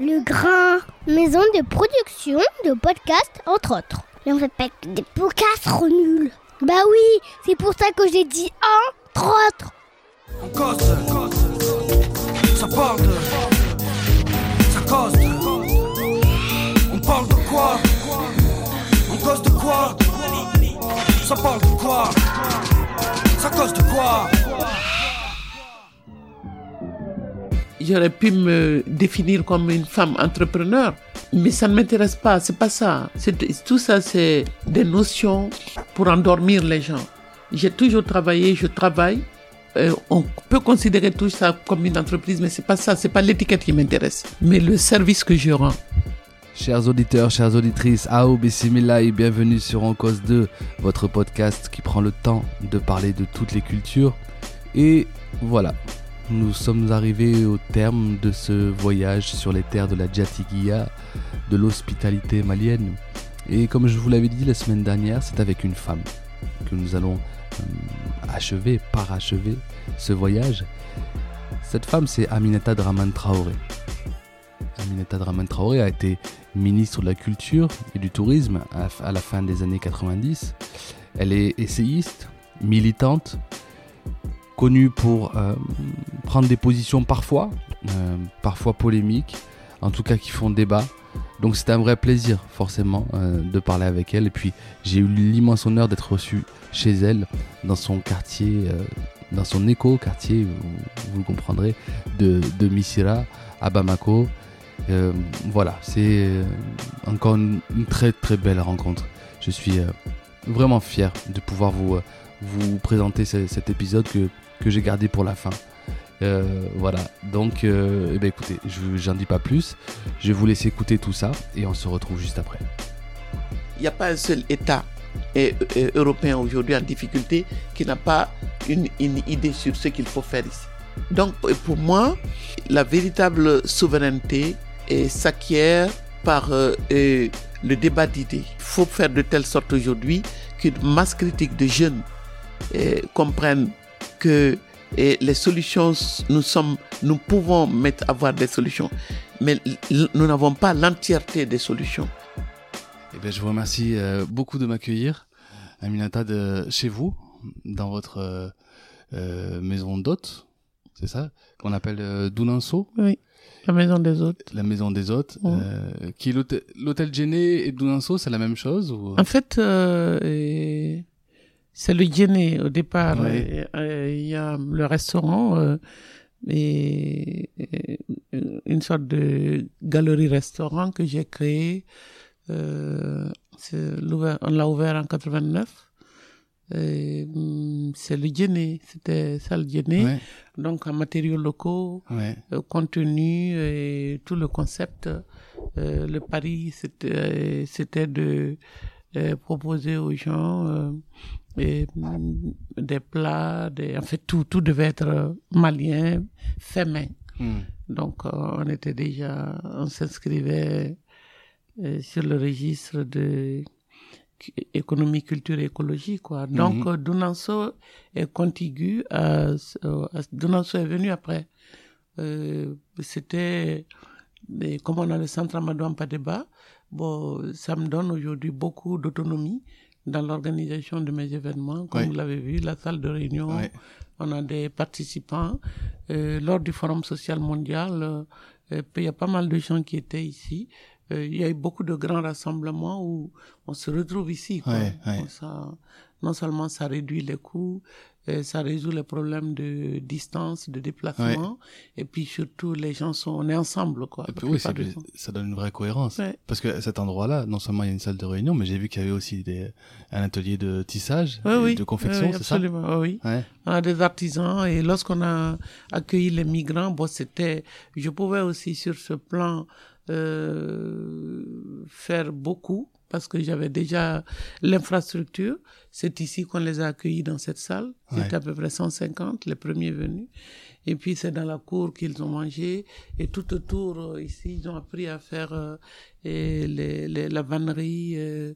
Le Grain, maison de production de podcasts, entre autres. Mais on fait pas que des podcasts renuls. Bah oui, c'est pour ça que j'ai dit entre autres. On cause, ça parle de... ça cause de... on parle de quoi? On cause de quoi? Ça parle de quoi? Ça cause de quoi? J'aurais pu me définir comme une femme entrepreneur, mais ça ne m'intéresse pas, c'est pas ça. Tout ça, c'est des notions pour endormir les gens. J'ai toujours travaillé, je travaille. On peut considérer tout ça comme une entreprise, mais c'est pas ça, c'est pas l'étiquette qui m'intéresse, mais le service que je rends. Chers auditeurs, chères auditrices, Aou Bismillah et bienvenue sur En Cause 2, votre podcast qui prend le temps de parler de toutes les cultures. Et voilà. Nous sommes arrivés au terme de ce voyage sur les terres de la Djatiguiya, de l'hospitalité malienne. Et comme je vous l'avais dit la semaine dernière, c'est avec une femme que nous allons parachever ce voyage. Cette femme, c'est Aminata Dramane Traoré. Aminata Dramane Traoré a été ministre de la Culture et du Tourisme à la fin des années 90. Elle est essayiste, militante, connue pour prendre des positions parfois polémiques, en tout cas qui font débat. Donc c'était un vrai plaisir forcément de parler avec elle. Et puis j'ai eu l'immense honneur d'être reçu chez elle, dans son quartier, dans son éco-quartier, vous le comprendrez, de Missira à Bamako. Voilà, c'est encore une très très belle rencontre. Je suis vraiment fier de pouvoir vous présenter cet épisode que j'ai gardé pour la fin. Voilà, donc écoutez, j'en dis pas plus, je vais vous laisser écouter tout ça et on se retrouve juste après. Il n'y a pas un seul État européen aujourd'hui en difficulté qui n'a pas une idée sur ce qu'il faut faire ici. Donc pour moi, la véritable souveraineté s'acquiert par le débat d'idées. Il faut faire de telle sorte aujourd'hui qu'une masse critique de jeunes comprennent que les solutions, nous pouvons avoir des solutions, mais nous n'avons pas l'entièreté des solutions. Eh bien, je vous remercie beaucoup de m'accueillir, Aminata, chez vous, dans votre maison d'hôtes, c'est ça, qu'on appelle Dounanso. Oui, la maison des hôtes. La maison des hôtes, oui. Qui est l'hôtel Djenné et Dounanso, c'est la même chose ou... En fait, c'est le Djenné au départ. Ouais. Il y a le restaurant et une sorte de galerie-restaurant que j'ai créée. On l'a ouvert en 89. C'est le Djenné, c'était ça le Djenné, ouais. Donc en matériaux locaux, ouais. Contenu et tout le concept, le pari c'était de proposer aux gens des plats, en fait tout devait être malien, fait main. Donc on était déjà, on s'inscrivait sur le registre de économie, culture et écologie, quoi. Donc, Dounanso est contigu Dounanso est venu après. C'était, comme on a le centre Amadou Hampa Deba, bon, ça me donne aujourd'hui beaucoup d'autonomie dans l'organisation de mes événements, comme vous l'avez vu, la salle de réunion, on a des participants. Lors du Forum social mondial, il y a pas mal de gens qui étaient ici. Il y a eu beaucoup de grands rassemblements où on se retrouve ici. Quoi. Ouais. Ça, non seulement ça réduit les coûts, ça résout les problèmes de distance, de déplacement, et puis surtout les gens on est ensemble. Quoi, et puis ça donne une vraie cohérence. Ouais. Parce que à cet endroit-là, non seulement il y a une salle de réunion, mais j'ai vu qu'il y avait aussi un atelier de tissage, de confection, c'est ça ? Absolument, oui. Ouais. On a des artisans et lorsqu'on a accueilli les migrants, je pouvais aussi sur ce plan... faire beaucoup parce que j'avais déjà l'infrastructure. C'est ici qu'on les a accueillis dans cette salle. C'était à peu près 150 les premiers venus. Et puis c'est dans la cour qu'ils ont mangé. Et tout autour ici, ils ont appris à faire la vannerie. Et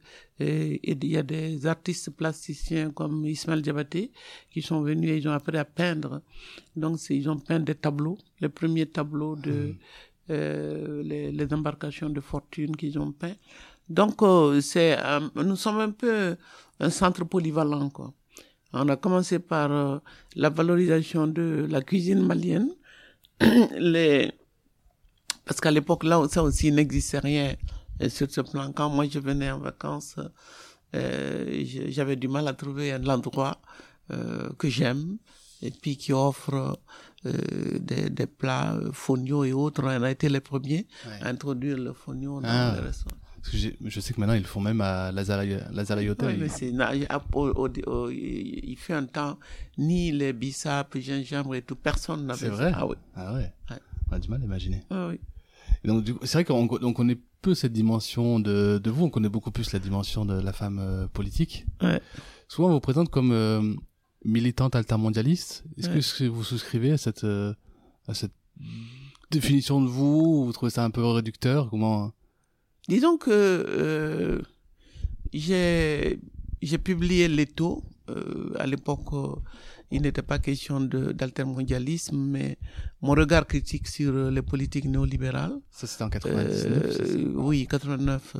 il y a des artistes plasticiens comme Ismaël Diabaté qui sont venus et ils ont appris à peindre. Donc ils ont peint des tableaux, les premiers tableaux les embarcations de fortune qu'ils ont peintes. Donc, nous sommes un peu un centre polyvalent, quoi. On a commencé par la valorisation de la cuisine malienne, parce qu'à l'époque, là, ça aussi, il n'existait rien sur ce plan. Quand moi, je venais en vacances, j'avais du mal à trouver un endroit que j'aime, et puis qui offre des plats fonio et autres. On a été les premiers à introduire le fonio dans les restaurants. Parce que je sais que maintenant, ils le font même à Lazarayota. Oui, mais il fait un temps, ni les bissap, gingembre et tout, personne n'avait ça. C'est vrai ? Ah oui. Ah ouais. Ouais. On a du mal à imaginer. Ah oui. Et donc, du coup, c'est vrai qu'on connaît peu cette dimension de vous, on connaît beaucoup plus la dimension de la femme politique. Ouais. Souvent, on vous présente comme militante altermondialiste. Est-ce que vous souscrivez à cette définition de vous ? Vous trouvez ça un peu réducteur ? Comment... Disons que j'ai publié Leto. À l'époque, il n'était pas question d'altermondialisme, mais mon regard critique sur les politiques néolibérales. Ça, c'était en 99 Oui, 89.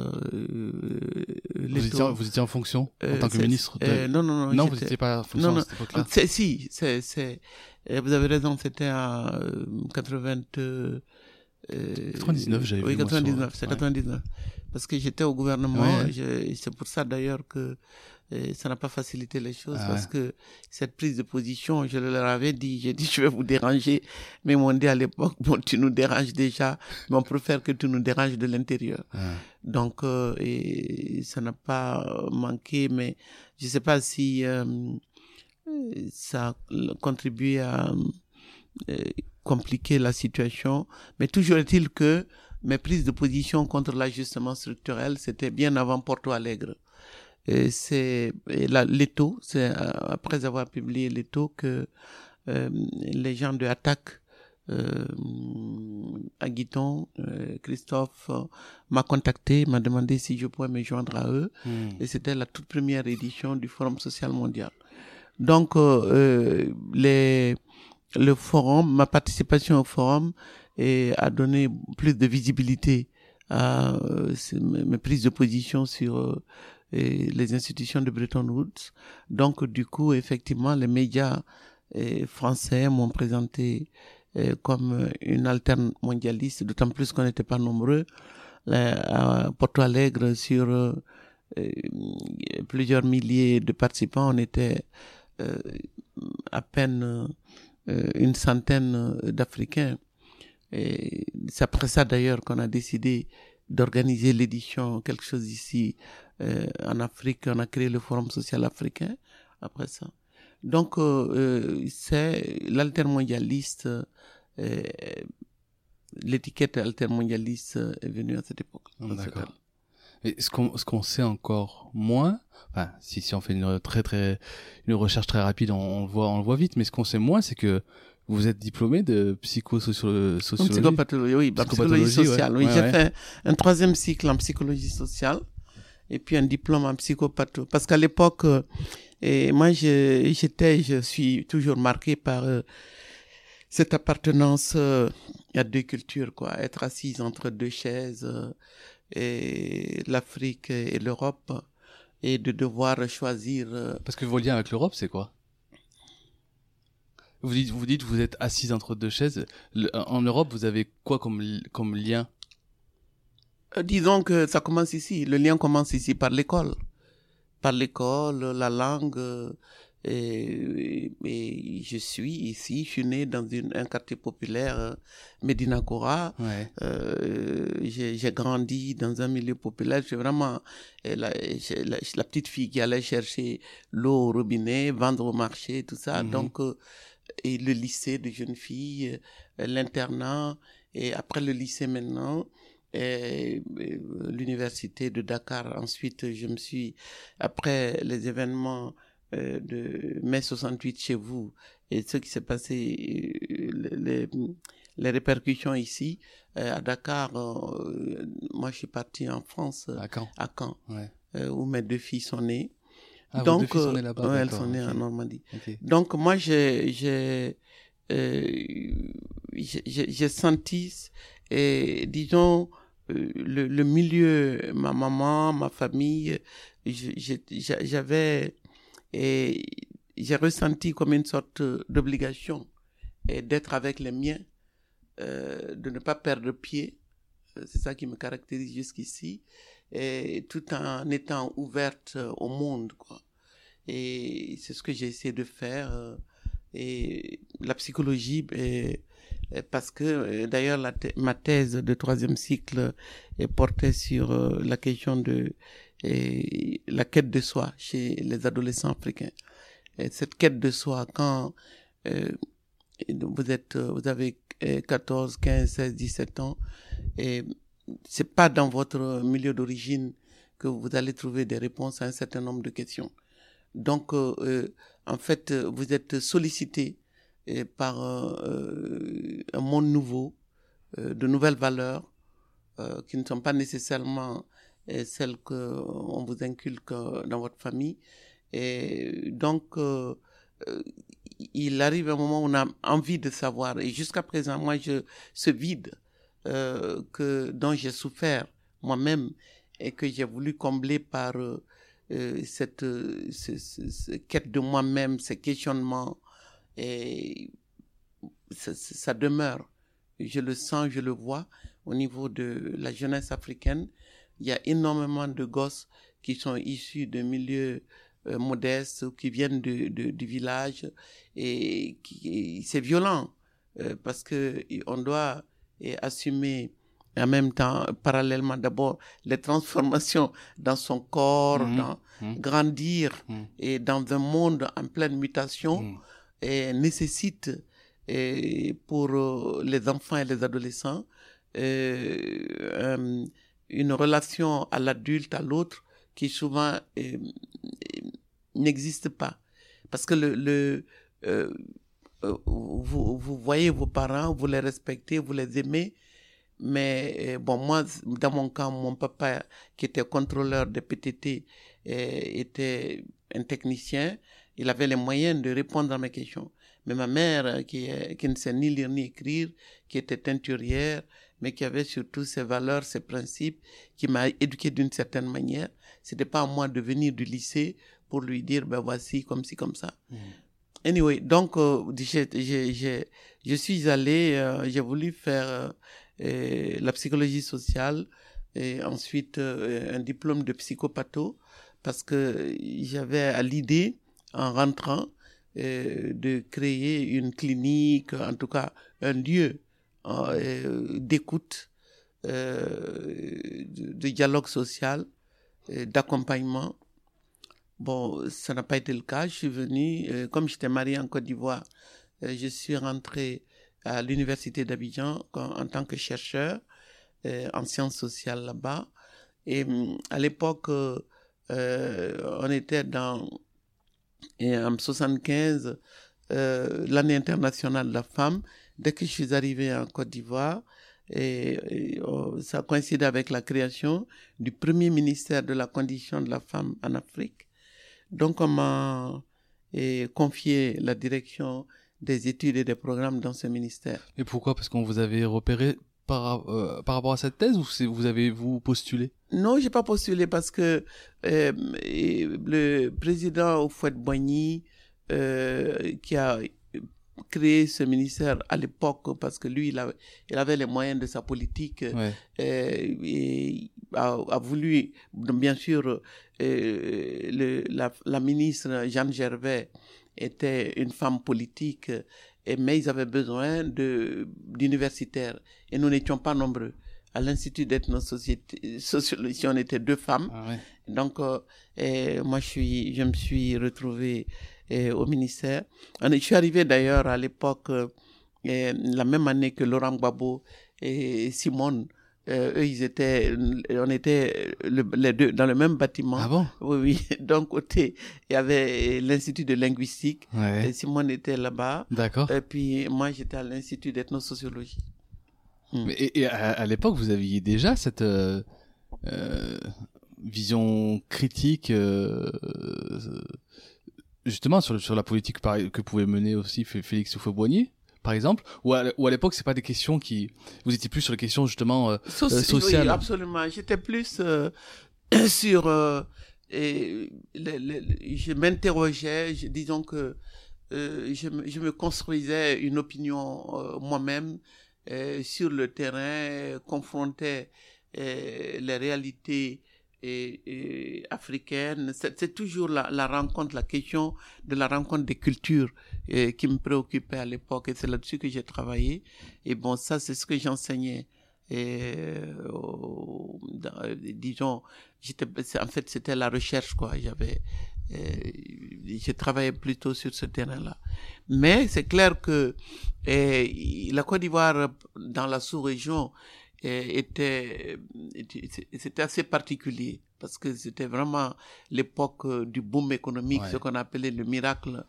Vous étiez en fonction en tant que ministre de... Non. Non, vous n'étiez pas en fonction à cette époque-là. Vous avez raison, c'était en 99, j'avais vu. Oui, 99, c'est 99. Parce que j'étais au gouvernement, c'est pour ça d'ailleurs que ça n'a pas facilité les choses, parce que cette prise de position, je leur avais dit, j'ai dit je vais vous déranger, mais ils m'ont dit à l'époque, bon tu nous déranges déjà, mais on préfère que tu nous déranges de l'intérieur. Donc et ça n'a pas manqué, mais je ne sais pas si ça a contribué à... compliquer la situation, mais toujours est-il que mes prises de position contre l'ajustement structurel, c'était bien avant Porto Alegre. Leto, c'est après avoir publié Leto que les gens de Attac, Aguiton, Christophe m'a contacté, m'a demandé si je pouvais me joindre à eux, et c'était la toute première édition du Forum social mondial. Donc, le forum, ma participation au forum a donné plus de visibilité à mes prises de position sur les institutions de Bretton Woods. Donc, du coup, effectivement, les médias français m'ont présenté comme une altermondialiste, d'autant plus qu'on n'était pas nombreux. À Porto Alegre, sur plusieurs milliers de participants, on était à peine... une centaine d'Africains. Et c'est après ça d'ailleurs qu'on a décidé d'organiser l'édition quelque chose ici en Afrique. On a créé le Forum social africain après ça. Donc c'est l'altermondialiste, l'étiquette altermondialiste est venue à cette époque. D'accord. Et ce qu'on sait encore moins, enfin, si on fait une recherche très rapide, on le voit vite, mais ce qu'on sait moins, c'est que vous êtes diplômé de psychosociologie. Psychopathologie, oui, psychologie sociale. Ouais. Oui, j'ai fait un troisième cycle en psychologie sociale et puis un diplôme en psychopathologie. Parce qu'à l'époque, moi, je suis toujours marqué par cette appartenance à deux cultures, quoi. Être assise entre deux chaises. Et l'Afrique et l'Europe, et de devoir choisir... Parce que vos liens avec l'Europe, c'est quoi ? Vous dites, vous êtes assise entre deux chaises. En Europe, vous avez quoi comme lien ? Disons que ça commence ici. Le lien commence ici par l'école. Par l'école, la langue... Et je suis ici, je suis né dans un quartier populaire, Médinacora. Ouais. J'ai grandi dans un milieu populaire. Je suis vraiment la petite fille qui allait chercher l'eau au robinet, vendre au marché, tout ça. Donc, et le lycée de jeunes filles, l'internat, et après le lycée maintenant. Et l'université de Dakar. Ensuite, je me suis, après les événements de mai 68 chez vous et ce qui s'est passé, les répercussions ici à Dakar, moi je suis parti en France à Caen où mes deux filles sont nées. Donc vos deux filles sont nées là-bas, elles sont nées en Normandie. Donc moi j'ai senti et disons le milieu, ma maman, ma famille, j'ai ressenti comme une sorte d'obligation et d'être avec les miens, de ne pas perdre pied. C'est ça qui me caractérise jusqu'ici, et tout en étant ouverte au monde, quoi. Et c'est ce que j'ai essayé de faire. Et la psychologie, parce que d'ailleurs ma thèse de troisième cycle portait sur la question de la quête de soi chez les adolescents africains. Et cette quête de soi, quand vous avez 14, 15, 16, 17 ans, et c'est pas dans votre milieu d'origine que vous allez trouver des réponses à un certain nombre de questions. Donc, en fait, vous êtes sollicité par un monde nouveau, de nouvelles valeurs qui ne sont pas nécessairement celles qu'on vous inculque dans votre famille. Et donc, il arrive un moment où on a envie de savoir. Et jusqu'à présent, moi, ce vide dont j'ai souffert moi-même et que j'ai voulu combler par... cette quête de moi-même, ces questionnements, et ça demeure. Je le sens, je le vois au niveau de la jeunesse africaine. Il y a énormément de gosses qui sont issus de milieux modestes, qui viennent du village, et c'est violent parce qu'on doit assumer en même temps, parallèlement, d'abord, les transformations dans son corps, grandir et dans un monde en pleine mutation et nécessite pour les enfants et les adolescents une relation à l'adulte, à l'autre, qui souvent n'existe pas. Parce que vous voyez vos parents, vous les respectez, vous les aimez. Mais bon, moi, dans mon cas, mon papa, qui était contrôleur de PTT, était un technicien. Il avait les moyens de répondre à mes questions. Mais ma mère, qui ne sait ni lire ni écrire, qui était teinturière, mais qui avait surtout ses valeurs, ses principes, qui m'a éduqué d'une certaine manière, ce n'était pas à moi de venir du lycée pour lui dire, ben voici, comme ci, comme ça. Anyway, donc, je suis allé, j'ai voulu faire... et la psychologie sociale, et ensuite un diplôme de psychopatho, parce que j'avais à l'idée, en rentrant, de créer une clinique, en tout cas un lieu d'écoute, de dialogue social, d'accompagnement. Bon, ça n'a pas été le cas. Je suis venu, comme j'étais marié en Côte d'Ivoire, je suis rentré à l'université d'Abidjan en tant que chercheur en sciences sociales là-bas. Et à l'époque, on était en 75, l'année internationale de la femme. Dès que je suis arrivé en Côte d'Ivoire, ça coïncidait avec la création du premier ministère de la condition de la femme en Afrique. Donc, on m'a confié la direction des études et des programmes dans ce ministère. Et pourquoi ? Parce qu'on vous avait repéré par rapport à cette thèse, ou vous avez-vous postulé ? Non, je n'ai pas postulé parce que le président Houphouët-Boigny, qui a créé ce ministère à l'époque, parce que lui, il avait les moyens de sa politique, et a voulu, bien sûr, la ministre Jeanne Gervais était une femme politique, mais ils avaient besoin d'universitaires. Et nous n'étions pas nombreux. À l'Institut d'ethnosociologie, on était 2 femmes. Ah ouais. Donc, moi, je me suis retrouvée au ministère. Je suis arrivée d'ailleurs à l'époque, la même année que Laurent Gbagbo et Simone. Eux, on était les 2 dans le même bâtiment. Ah bon ? Oui. D'un côté, il y avait l'Institut de linguistique. Ouais. Et Simone était là-bas. D'accord. Et puis, moi, j'étais à l'Institut d'ethnosociologie. Et à l'époque, vous aviez déjà cette vision critique, justement, sur la politique que pouvait mener aussi Félix Houphouët-Boigny ? par exemple, ou à l'époque, c'est pas des questions qui... Vous étiez plus sur les questions, justement, sociales. Oui, absolument. J'étais plus sur... je m'interrogeais, disons que je me construisais une opinion moi-même sur le terrain, confrontais les réalités et africaine, c'est toujours la rencontre, la question de la rencontre des cultures qui me préoccupait à l'époque, et c'est là-dessus que j'ai travaillé. Et bon, ça, c'est ce que j'enseignais. Disons, c'était la recherche, quoi. Je travaillais plutôt sur ce terrain-là. Mais c'est clair que la Côte d'Ivoire, dans la sous-région, c'était assez particulier parce que c'était vraiment l'époque du boom économique, ouais. Ce qu'on appelait le miracle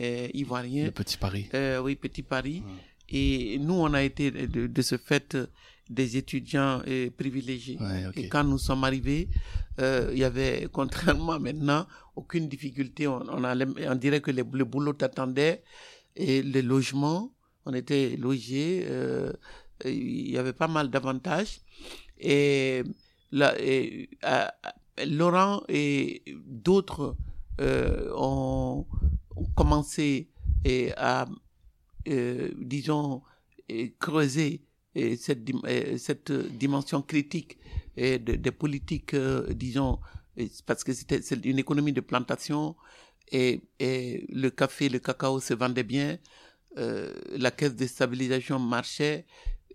ivoirien. Le Petit Paris. Oui, Petit Paris. Ouais. Et nous, on a été de ce fait des étudiants privilégiés. Ouais, okay. Et quand nous sommes arrivés, il y avait, contrairement maintenant, aucune difficulté. On dirait que le boulot t'attendait et les logements, on était logés. Il y avait pas mal d'avantages et Laurent et d'autres ont commencé à creuser cette dimension critique des politiques, parce que c'est une économie de plantation et le café, le cacao se vendait bien, la caisse de stabilisation marchait.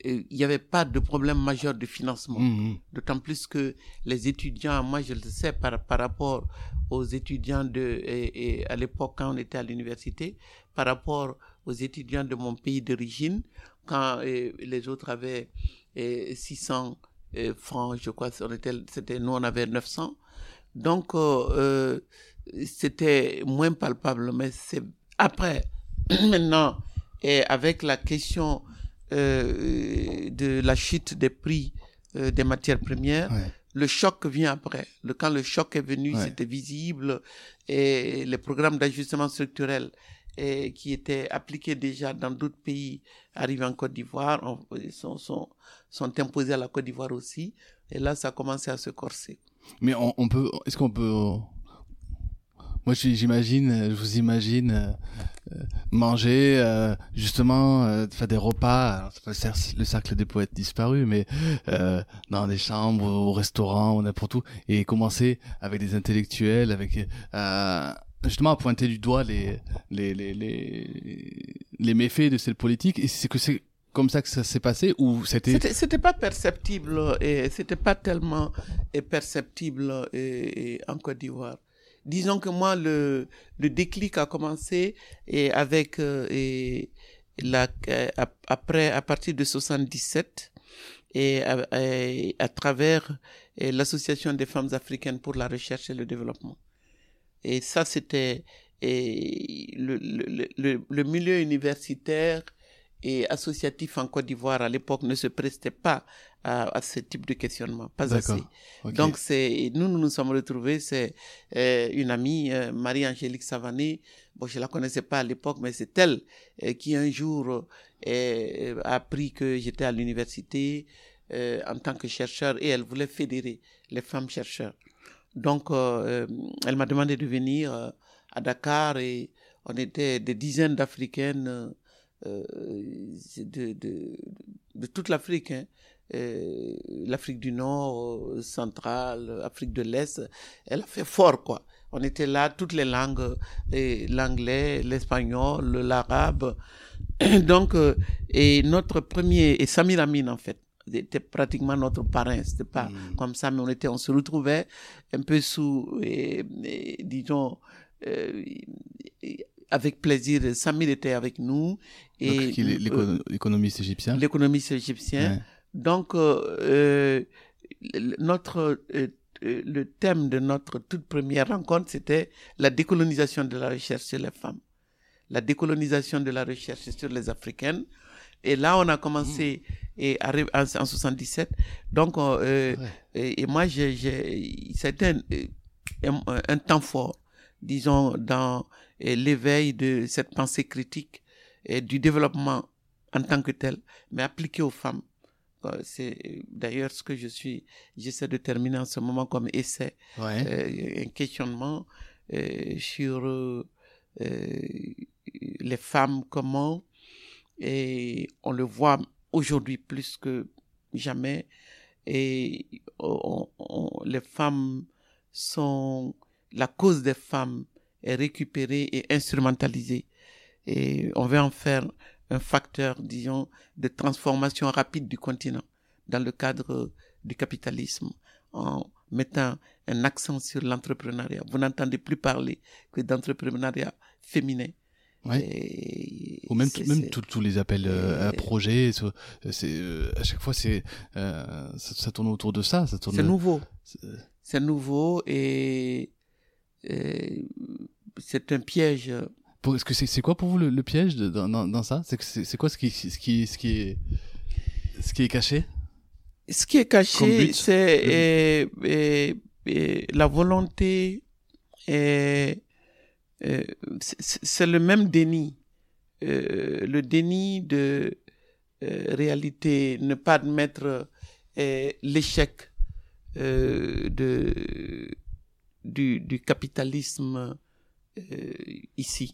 Il n'y avait pas de problème majeur de financement. Mmh. D'autant plus que les étudiants, moi je le sais par rapport aux étudiants à l'époque quand on était à l'université, par rapport aux étudiants de mon pays d'origine, quand les autres avaient 600 francs, je crois, nous on avait 900. Donc c'était moins palpable. Mais c'est après, maintenant, et avec la question... de la chute des prix des matières premières, ouais. Le choc vient après. Quand le choc est venu, ouais. C'était visible et les programmes d'ajustement structurel qui étaient appliqués déjà dans d'autres pays arrivés en Côte d'Ivoire, sont imposés à la Côte d'Ivoire aussi. Et là, ça a commencé à se corser. Mais moi, je vous imagine manger justement des repas. Alors, le cercle des poètes disparu, mais dans des chambres, au restaurant, n'importe où, et commencer avec des intellectuels, avec justement à pointer du doigt les méfaits de cette politique. Et c'est que c'est comme ça que ça s'est passé, ou c'était pas perceptible et c'était pas tellement perceptible en Côte d'Ivoire. Disons que moi, le déclic a commencé à partir de 1977 et à travers l'Association des femmes africaines pour la recherche et le développement. Et ça, c'était le milieu universitaire et associatif en Côte d'Ivoire à l'époque ne se prestait pas à ce type de questionnement, pas d'accord, assez. Okay. Donc nous nous sommes retrouvés, c'est une amie, Marie-Angélique Savané, bon, je la connaissais pas à l'époque, mais c'est elle qui un jour a appris que j'étais à l'université en tant que chercheur et elle voulait fédérer les femmes chercheurs. Donc elle m'a demandé de venir à Dakar et on était des dizaines d'Africaines de toute l'Afrique, hein. L'Afrique du Nord, centrale, Afrique de l'Est, elle a fait fort, quoi. On était là, toutes les langues, l'anglais, l'espagnol, l'arabe. Donc, et notre premier, et Samir Amin, en fait, était pratiquement notre parrain, c'était pas comme ça, mais on se retrouvait un peu sous, avec plaisir, Samir était avec nous. Donc, l'économiste égyptien. L'économiste égyptien. Ouais. Donc, le thème de notre toute première rencontre, c'était la décolonisation de la recherche sur les femmes, la décolonisation de la recherche sur les Africaines. Et là, on a commencé en 1977. Donc, ouais. Et moi, c'était un temps fort, disons, dans l'éveil de cette pensée critique et du développement en tant que tel, mais appliqué aux femmes. C'est d'ailleurs ce que j'essaie de terminer en ce moment comme essai, un questionnement sur les femmes, comment, et on le voit aujourd'hui plus que jamais, et les femmes sont, la cause des femmes est récupérée et instrumentalisée, et on veut en faire un facteur, disons, de transformation rapide du continent dans le cadre du capitalisme, en mettant un accent sur l'entrepreneuriat. Vous n'entendez plus parler que d'entrepreneuriat féminin. Ouais. Ou même tous les appels à projets, à chaque fois, ça tourne autour de ça. C'est nouveau. C'est nouveau et c'est un piège. Est-ce que c'est quoi pour vous le piège dans ça ? C'est quoi ce qui est caché ? Ce qui est caché, c'est la volonté, c'est le même déni, le déni de réalité, ne pas admettre l'échec du capitalisme ici.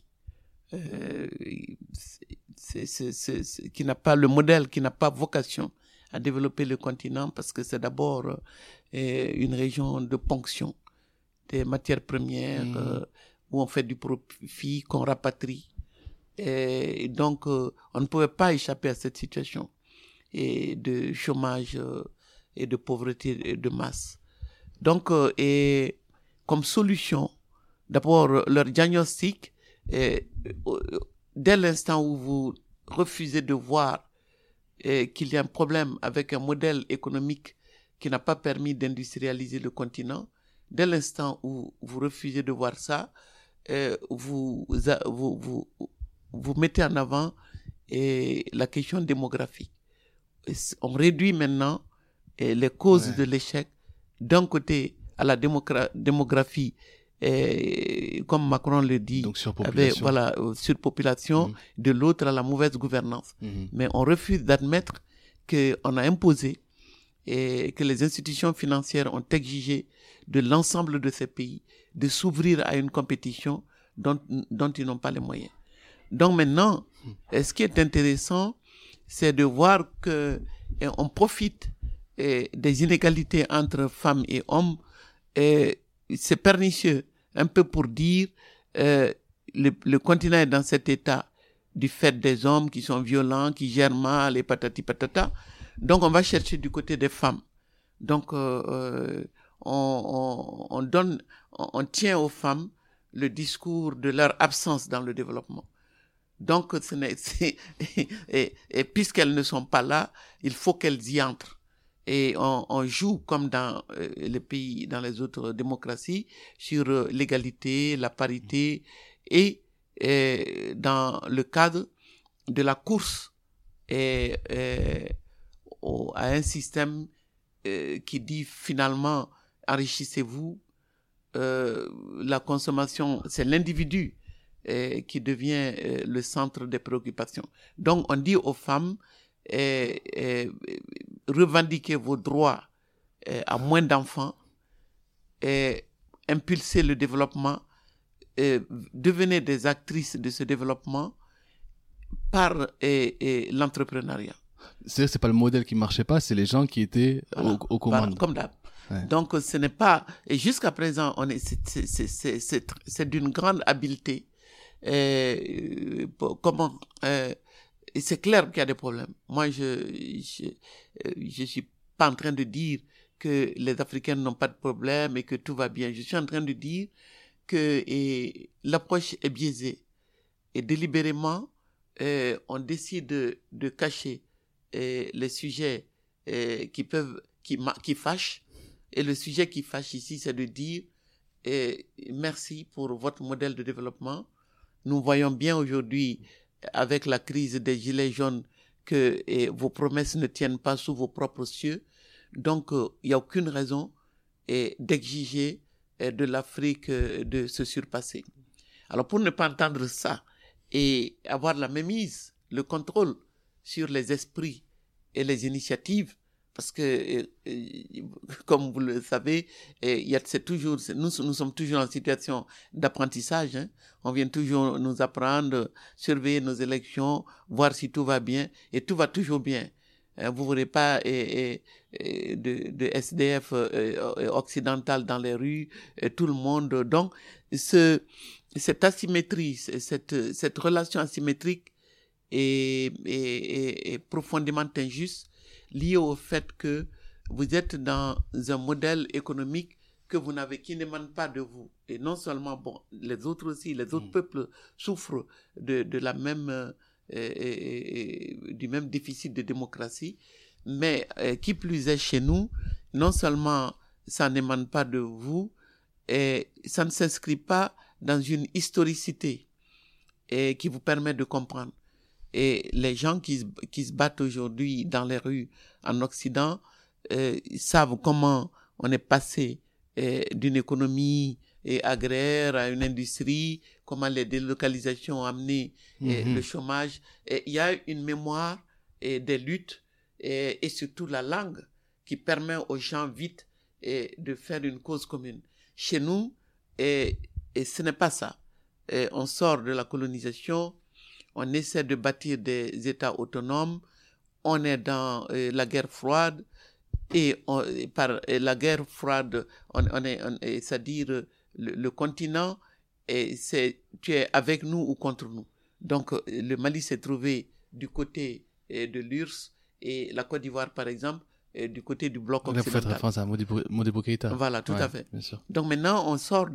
Qui n'a pas le modèle, qui n'a pas vocation à développer le continent, parce que c'est d'abord une région de ponction des matières premières où on fait du profit qu'on rapatrie, et donc on ne pouvait pas échapper à cette situation et de chômage et de pauvreté de masse. Donc et comme solution, d'abord leur diagnostic. Et dès l'instant où vous refusez de voir qu'il y a un problème avec un modèle économique qui n'a pas permis d'industrialiser le continent, dès l'instant où vous refusez de voir ça, vous mettez en avant la question démographique. On réduit maintenant les causes de l'échec d'un côté à la démographie. Et comme Macron le dit, donc surpopulation, avec, surpopulation, de l'autre à la mauvaise gouvernance. Mais on refuse d'admettre qu'on a imposé et que les institutions financières ont exigé de l'ensemble de ces pays de s'ouvrir à une compétition dont ils n'ont pas les moyens. Donc maintenant, ce qui est intéressant, c'est de voir qu'on profite des inégalités entre femmes et hommes, et c'est pernicieux, un peu pour dire le continent est dans cet état du fait des hommes qui sont violents, qui gèrent mal et patati patata. Donc on va chercher du côté des femmes. Donc on tient aux femmes le discours de leur absence dans le développement. Donc et puisqu'elles ne sont pas là, il faut qu'elles y entrent. Et on joue, comme dans les pays, dans les autres démocraties, sur l'égalité, la parité, et dans le cadre de la course à un système qui dit finalement enrichissez-vous, la consommation, c'est l'individu qui devient le centre des préoccupations. Donc on dit aux femmes, revendiquer vos droits à moins d'enfants, impulser le développement, devenez des actrices de ce développement par l'entrepreneuriat. C'est-à-dire que ce n'est pas le modèle qui ne marchait pas, c'est les gens qui étaient aux commandes. Comme d'hab. Ouais. Donc ce n'est pas... Et jusqu'à présent, c'est d'une grande habileté. Et c'est clair qu'il y a des problèmes. Moi, je suis pas en train de dire que les Africains n'ont pas de problème et que tout va bien. Je suis en train de dire que l'approche est biaisée. Et délibérément, on décide de cacher les sujets qui fâchent. Et le sujet qui fâche ici, c'est de dire merci pour votre modèle de développement. Nous voyons bien aujourd'hui, avec la crise des gilets jaunes, que vos promesses ne tiennent pas sous vos propres cieux. Donc, il n'y a aucune raison d'exiger de l'Afrique de se surpasser. Alors, pour ne pas entendre ça et avoir la mainmise, le contrôle sur les esprits et les initiatives, parce que, comme vous le savez, nous sommes toujours en situation d'apprentissage. Hein. On vient toujours nous apprendre, surveiller nos élections, voir si tout va bien, et tout va toujours bien. Vous ne verrez pas de SDF occidental dans les rues, tout le monde. Donc, cette asymétrie, cette relation asymétrique est profondément injuste, liée au fait que vous êtes dans un modèle économique qui n'émane pas de vous. Et non seulement, les autres aussi, les autres peuples souffrent de la même... du même déficit de démocratie, mais qui plus est chez nous, non seulement ça n'émane pas de vous, et ça ne s'inscrit pas dans une historicité et qui vous permet de comprendre. Et les gens qui se battent aujourd'hui dans les rues en Occident savent comment on est passé d'une économie agraire à une industrie, comment les délocalisations ont amené le chômage. Il y a une mémoire des luttes et surtout la langue qui permet aux gens vite de faire une cause commune. Chez nous, ce n'est pas ça. On sort de la colonisation, on essaie de bâtir des États autonomes, on est dans la guerre froide c'est-à-dire le continent, tu es avec nous ou contre nous. Donc, le Mali s'est trouvé du côté de l'URSS et la Côte d'Ivoire, par exemple, du côté du bloc occidental. Vous faites référence à Modibo Keïta. Voilà, tout à fait. Bien sûr. Donc, maintenant, on sort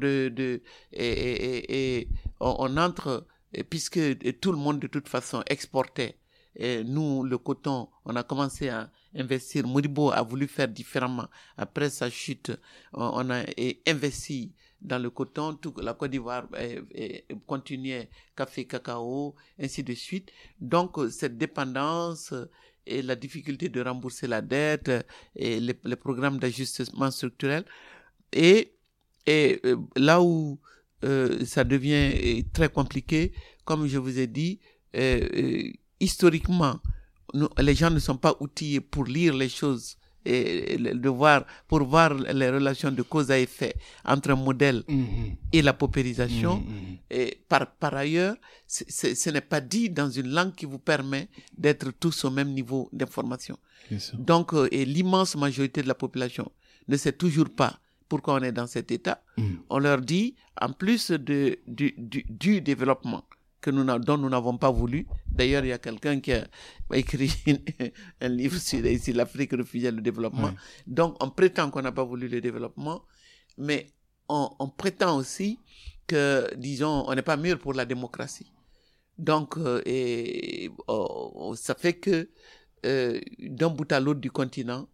on entre, puisque tout le monde, de toute façon, exportait. Et nous, le coton, on a commencé à investir. Modibo a voulu faire différemment. Après sa chute, on a investi dans le coton. La Côte d'Ivoire continuait café, cacao, ainsi de suite. Donc, cette dépendance et la difficulté de rembourser la dette et les programmes d'ajustement structurel. Et là où ça devient très compliqué, comme je vous ai dit, historiquement, les gens ne sont pas outillés pour lire les choses pour voir les relations de cause à effet entre un modèle et la paupérisation. Et par ailleurs, ce n'est pas dit dans une langue qui vous permet d'être tous au même niveau d'information. Donc, l'immense majorité de la population ne sait toujours pas pourquoi on est dans cet état. On leur dit, en plus du développement, dont nous n'avons pas voulu. D'ailleurs, il y a quelqu'un qui a écrit un livre ici, l'Afrique refusait le développement. Donc, on prétend qu'on n'a pas voulu le développement, mais on prétend aussi que, disons, on n'est pas mûr pour la démocratie. Donc, ça fait que d'un bout à l'autre du continent,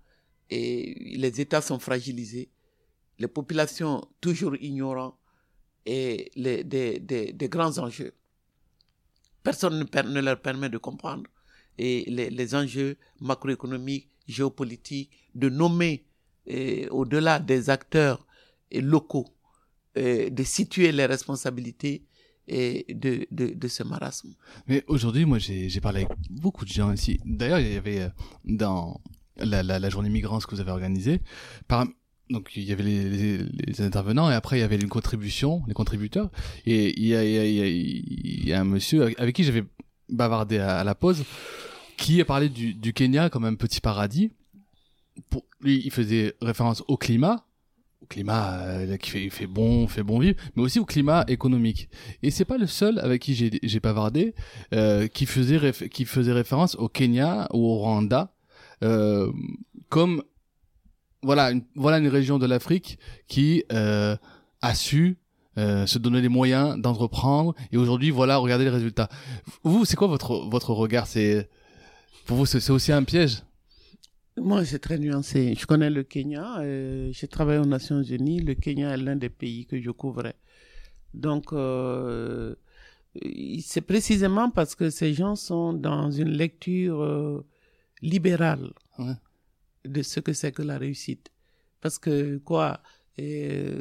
les États sont fragilisés, les populations toujours ignorantes et des grands enjeux. Personne ne leur permet de comprendre les enjeux macroéconomiques, géopolitiques, de nommer au-delà des acteurs locaux, de situer les responsabilités de ce marasme. Mais aujourd'hui, moi, j'ai parlé avec beaucoup de gens ici. D'ailleurs, il y avait dans la journée migrance que vous avez organisée, donc il y avait les intervenants et après il y avait une contribution, les contributeurs, et il y a un monsieur avec qui j'avais bavardé à la pause qui a parlé du Kenya comme un petit paradis. Pour lui, il faisait référence au climat qui fait bon vivre, mais aussi au climat économique. Et c'est pas le seul avec qui j'ai bavardé qui faisait référence au Kenya ou au Rwanda comme Voilà une région de l'Afrique qui a su se donner les moyens d'entreprendre, et aujourd'hui regardez les résultats. Vous, c'est quoi votre regard? Pour vous, c'est aussi un piège? Moi, c'est très nuancé. Je connais le Kenya, j'ai travaillé aux Nations Unies. Le Kenya est l'un des pays que je couvrais. Donc c'est précisément parce que ces gens sont dans une lecture libérale. Ouais. De ce que c'est que la réussite. Parce que,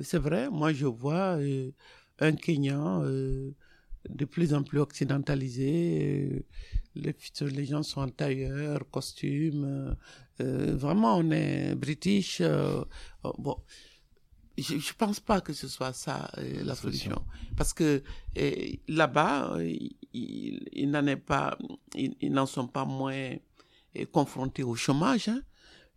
c'est vrai, moi je vois un Kenyan de plus en plus occidentalisé. Les gens sont en tailleur, costume. Vraiment, on est british. Bon, je ne pense pas que ce soit ça la solution. Parce que là-bas, ils n'en sont pas moins confrontés au chômage. Hein.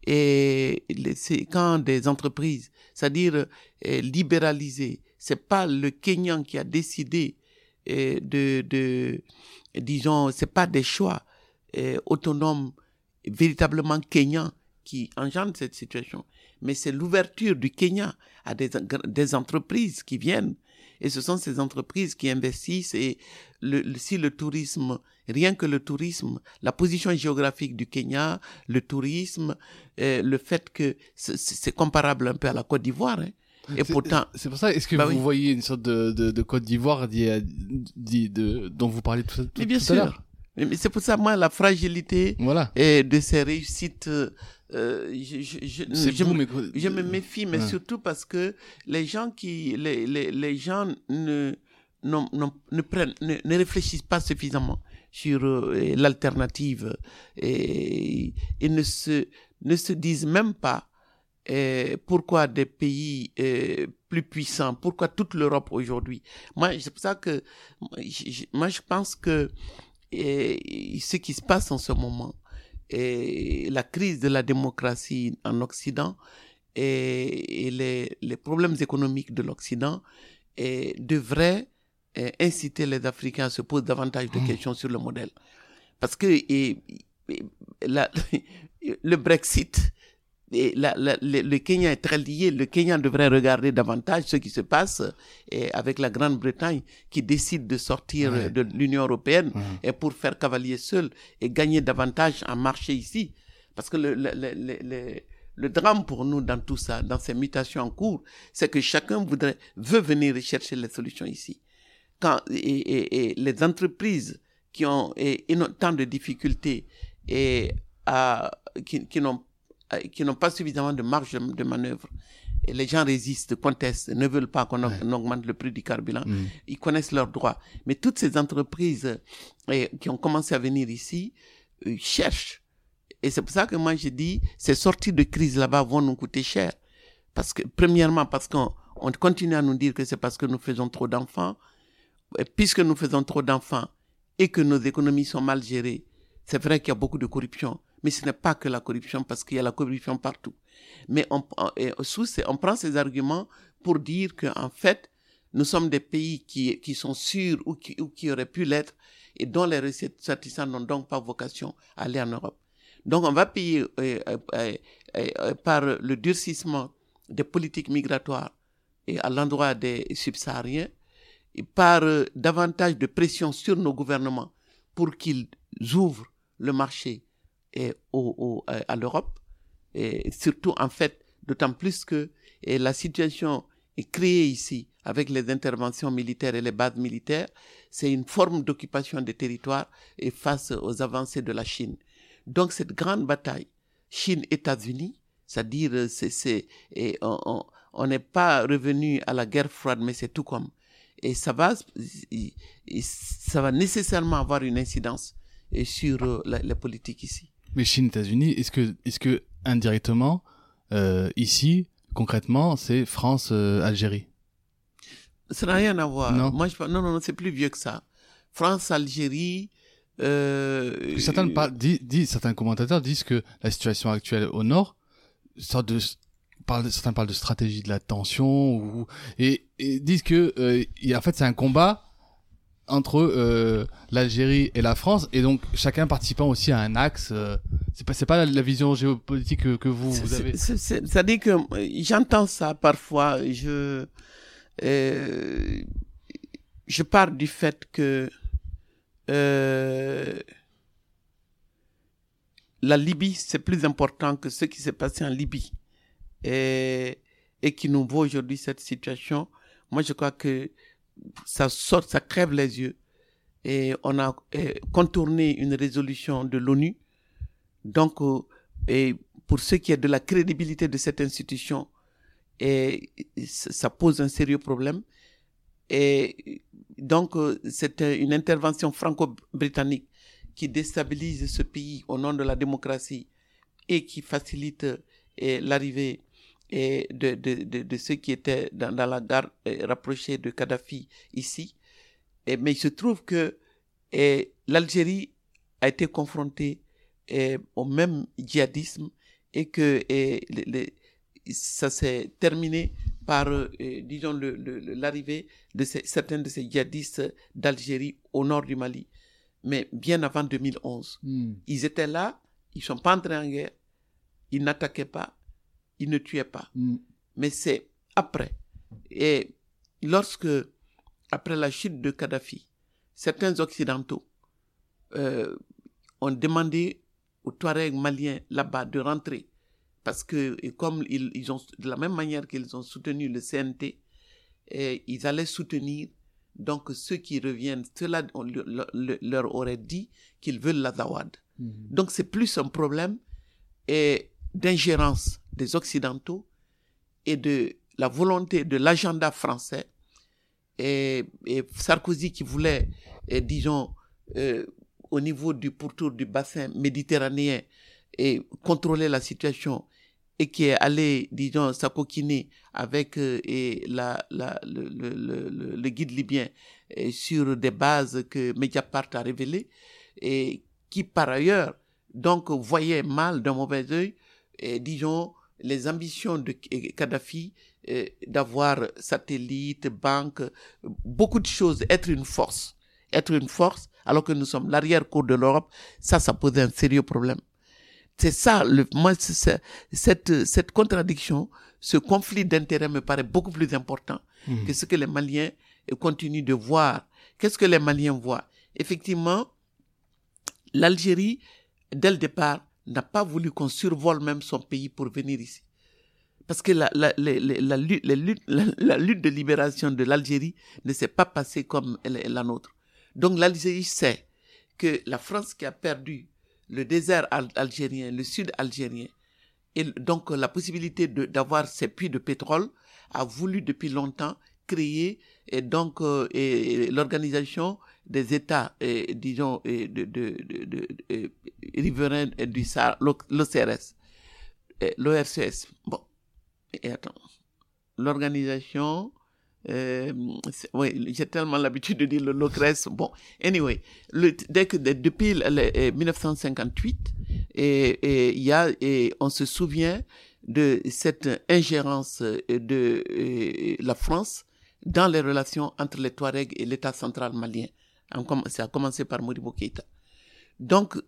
Et c'est quand des entreprises, c'est-à-dire libéralisées, ce n'est pas le Kenyan qui a décidé disons, ce n'est pas des choix autonomes, véritablement kenyans qui engendrent cette situation. Mais c'est l'ouverture du Kenya à des entreprises qui viennent. Et ce sont ces entreprises qui investissent. Et si le tourisme, rien que le tourisme, la position géographique du Kenya, le tourisme, le fait que c'est comparable un peu à la Côte d'Ivoire. Hein. Et pourtant, c'est pour ça, est-ce que vous voyez une sorte de Côte d'Ivoire dont vous parlez tout à l'heure? Mais c'est pour ça, moi, la fragilité de ces réussites, je me méfie, mais surtout parce que les gens ne réfléchissent pas suffisamment sur l'alternative et ne se disent même pas pourquoi des pays plus puissants, pourquoi toute l'Europe aujourd'hui. Moi, c'est pour ça que je pense que ce qui se passe en ce moment, la crise de la démocratie en Occident et les problèmes économiques de l'Occident devraient inciter les Africains à se poser davantage de questions sur le modèle. Parce que le Brexit... Et le Kenya est très lié. Le Kenya devrait regarder davantage ce qui se passe avec la Grande-Bretagne qui décide de sortir de l'Union européenne et pour faire cavalier seul et gagner davantage en marché ici. Parce que le drame pour nous dans tout ça, dans ces mutations en cours, c'est que chacun veut venir chercher les solutions ici. Et les entreprises qui ont tant de difficultés qui n'ont pas suffisamment de marge de manœuvre. Et les gens résistent, contestent, ne veulent pas qu'on augmente le prix du carburant. Ils connaissent leurs droits. Mais toutes ces entreprises qui ont commencé à venir ici cherchent. Et c'est pour ça que moi, je dis, ces sorties de crise là-bas vont nous coûter cher. Parce que, premièrement, parce qu'on continue à nous dire que c'est parce que nous faisons trop d'enfants. Et puisque nous faisons trop d'enfants et que nos économies sont mal gérées, c'est vrai qu'il y a beaucoup de corruption. Mais ce n'est pas que la corruption, parce qu'il y a la corruption partout. Mais on prend ces arguments pour dire qu'en fait, nous sommes des pays qui sont sûrs ou qui auraient pu l'être et dont les recettes artisanales n'ont donc pas vocation à aller en Europe. Donc on va payer par le durcissement des politiques migratoires et à l'endroit des subsahariens, et par davantage de pression sur nos gouvernements pour qu'ils ouvrent le marché à l'Europe, et surtout en fait, d'autant plus que la situation est créée ici avec les interventions militaires et les bases militaires, c'est une forme d'occupation des territoires et face aux avancées de la Chine. Donc cette grande bataille Chine-États-Unis, c'est-à-dire on n'est pas revenu à la guerre froide, mais c'est tout comme. Et ça va nécessairement avoir une incidence sur la politique ici. Mais Chine, États-Unis, est-ce que indirectement, ici, concrètement, c'est France, Algérie? Ça n'a rien à voir. Non. Moi, non, c'est plus vieux que ça. France, Algérie. Certains commentateurs disent que la situation actuelle au Nord, certains parlent de stratégie de la tension, et disent que, en fait, c'est un combat entre l'Algérie et la France, et donc chacun participant aussi à un axe. C'est pas la vision géopolitique que vous avez. C'est-à-dire que j'entends ça parfois. Je pars du fait que la Libye, c'est plus important que ce qui s'est passé en Libye et qui nous vaut aujourd'hui cette situation. Moi, je crois que ça crève les yeux. Et on a contourné une résolution de l'ONU. Donc, pour ce qui est de la crédibilité de cette institution, ça pose un sérieux problème. Et donc, c'était une intervention franco-britannique qui déstabilise ce pays au nom de la démocratie et qui facilite l'arrivée de ceux qui étaient dans la garde rapprochée de Kadhafi ici. Mais il se trouve que l'Algérie a été confrontée au même djihadisme et que ça s'est terminé par, disons, l'arrivée de certains de ces djihadistes d'Algérie au nord du Mali. Mais bien avant 2011, ils étaient là, ils ne sont pas entrés en guerre, ils n'attaquaient pas, ils ne tuaient pas. Mais c'est après. Et après la chute de Kadhafi, certains Occidentaux ont demandé aux Touaregs maliens là-bas de rentrer. Parce que comme ils ont, de la même manière qu'ils ont soutenu le CNT, ils allaient soutenir donc ceux qui reviennent. Ceux-là, on leur aurait dit qu'ils veulent l'Azawad. Donc c'est plus un problème d'ingérence des Occidentaux et de la volonté de l'agenda français. Et Sarkozy qui voulait, au niveau du pourtour du bassin méditerranéen, et contrôler la situation, et qui est allé, s'acoquiner avec le guide libyen sur des bases que Mediapart a révélées, et qui, par ailleurs, donc, voyait mal d'un mauvais œil, les ambitions de Kadhafi d'avoir satellite, banque, beaucoup de choses, être une force, alors que nous sommes l'arrière-cour de l'Europe, ça posait un sérieux problème. C'est ça, cette contradiction, ce conflit d'intérêts me paraît beaucoup plus important que ce que les Maliens continuent de voir. Qu'est-ce que les Maliens voient? Effectivement, l'Algérie, dès le départ, n'a pas voulu qu'on survole même son pays pour venir ici. Parce que la lutte de libération de l'Algérie ne s'est pas passée comme la nôtre. Donc l'Algérie sait que la France qui a perdu le désert algérien, le sud algérien, et donc la possibilité d'avoir ces puits de pétrole, a voulu depuis longtemps créer l'organisation des États, riverains du Sahara, l'OCRS, l'ORCS. Bon, et attends, l'organisation... oui, j'ai tellement l'habitude de dire l'OCRES. Bon, anyway, depuis 1958, on se souvient de cette ingérence de la France dans les relations entre les Touaregs et l'État central malien. Ça a commencé par Modibo Keïta. Donc,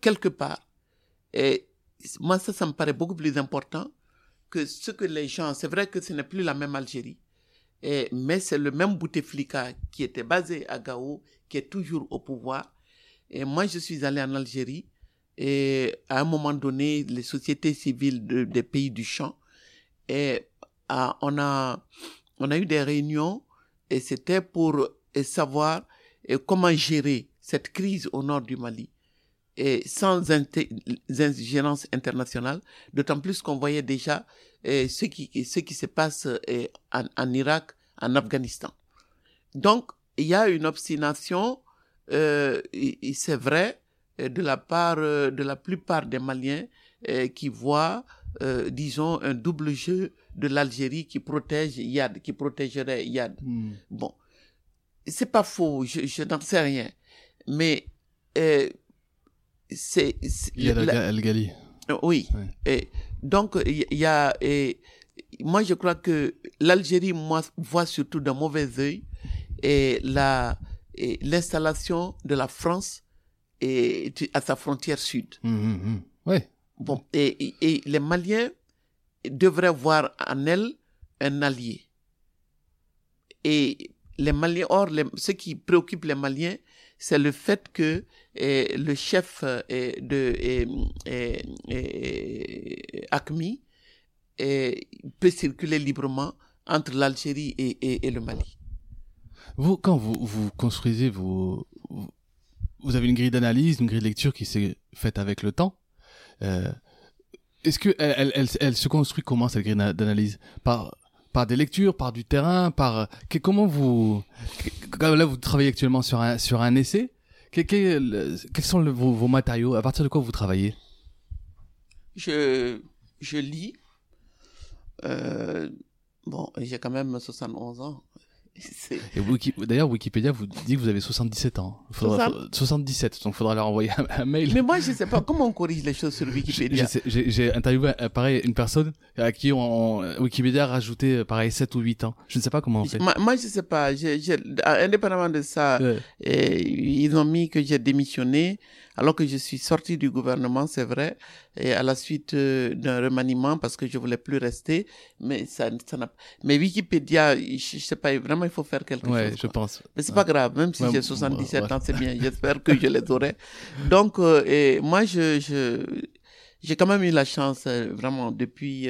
quelque part, moi, ça me paraît beaucoup plus important que ce que les gens... C'est vrai que ce n'est plus la même Algérie. Mais c'est le même Bouteflika qui était basé à Gao, qui est toujours au pouvoir. Et moi, je suis allé en Algérie et à un moment donné, les sociétés civiles des pays du champ, on a eu des réunions et c'était pour savoir comment gérer cette crise au nord du Mali et sans ingérence internationale, d'autant plus qu'on voyait déjà ce qui se passe en Irak, en Afghanistan. Donc, il y a une obstination, c'est vrai, de la part de la plupart des Maliens qui voient, un double jeu de l'Algérie qui protégerait Yad. Bon, c'est pas faux, je n'en sais rien, mais c'est Yad al-Ghali. Oui. Et donc, moi, je crois que l'Algérie, voit surtout d'un mauvais œil l'installation de la France à sa frontière sud. Oui. Bon. Et les Maliens devraient voir en elle un allié. Et les Maliens, ce qui préoccupe les Maliens, c'est le fait que le chef de AQMI peut circuler librement entre l'Algérie et le Mali. Vous, quand vous construisez, vous avez une grille d'analyse, une grille de lecture qui s'est faite avec le temps. Est-ce qu'elle se construit comment, cette grille d'analyse ? Par par des lectures, par du terrain, par comment vous là vous travaillez actuellement sur un essai. Quels sont vos matériaux, à partir de quoi vous travaillez? Je lis. J'ai quand même 71 ans. Et d'ailleurs, Wikipédia vous dit que vous avez 77 ans. 77, donc il faudra leur envoyer un mail. Mais moi, je ne sais pas comment on corrige les choses sur Wikipédia. J'ai interviewé pareil, une personne à qui Wikipédia a rajouté pareil, 7 ou 8 ans. Je ne sais pas comment on fait. Moi, je ne sais pas. Indépendamment de ça, ouais. Ils ont mis que j'ai démissionné alors que je suis sorti du gouvernement, c'est vrai, et à la suite d'un remaniement parce que je ne voulais plus rester. Mais, mais Wikipédia, je ne sais pas, vraiment, il faut faire quelque chose. Oui, je pense. Mais ce n'est pas grave, même si j'ai 77 ans, c'est bien. J'espère que je les aurai. Donc, et moi, j'ai quand même eu la chance, vraiment, depuis,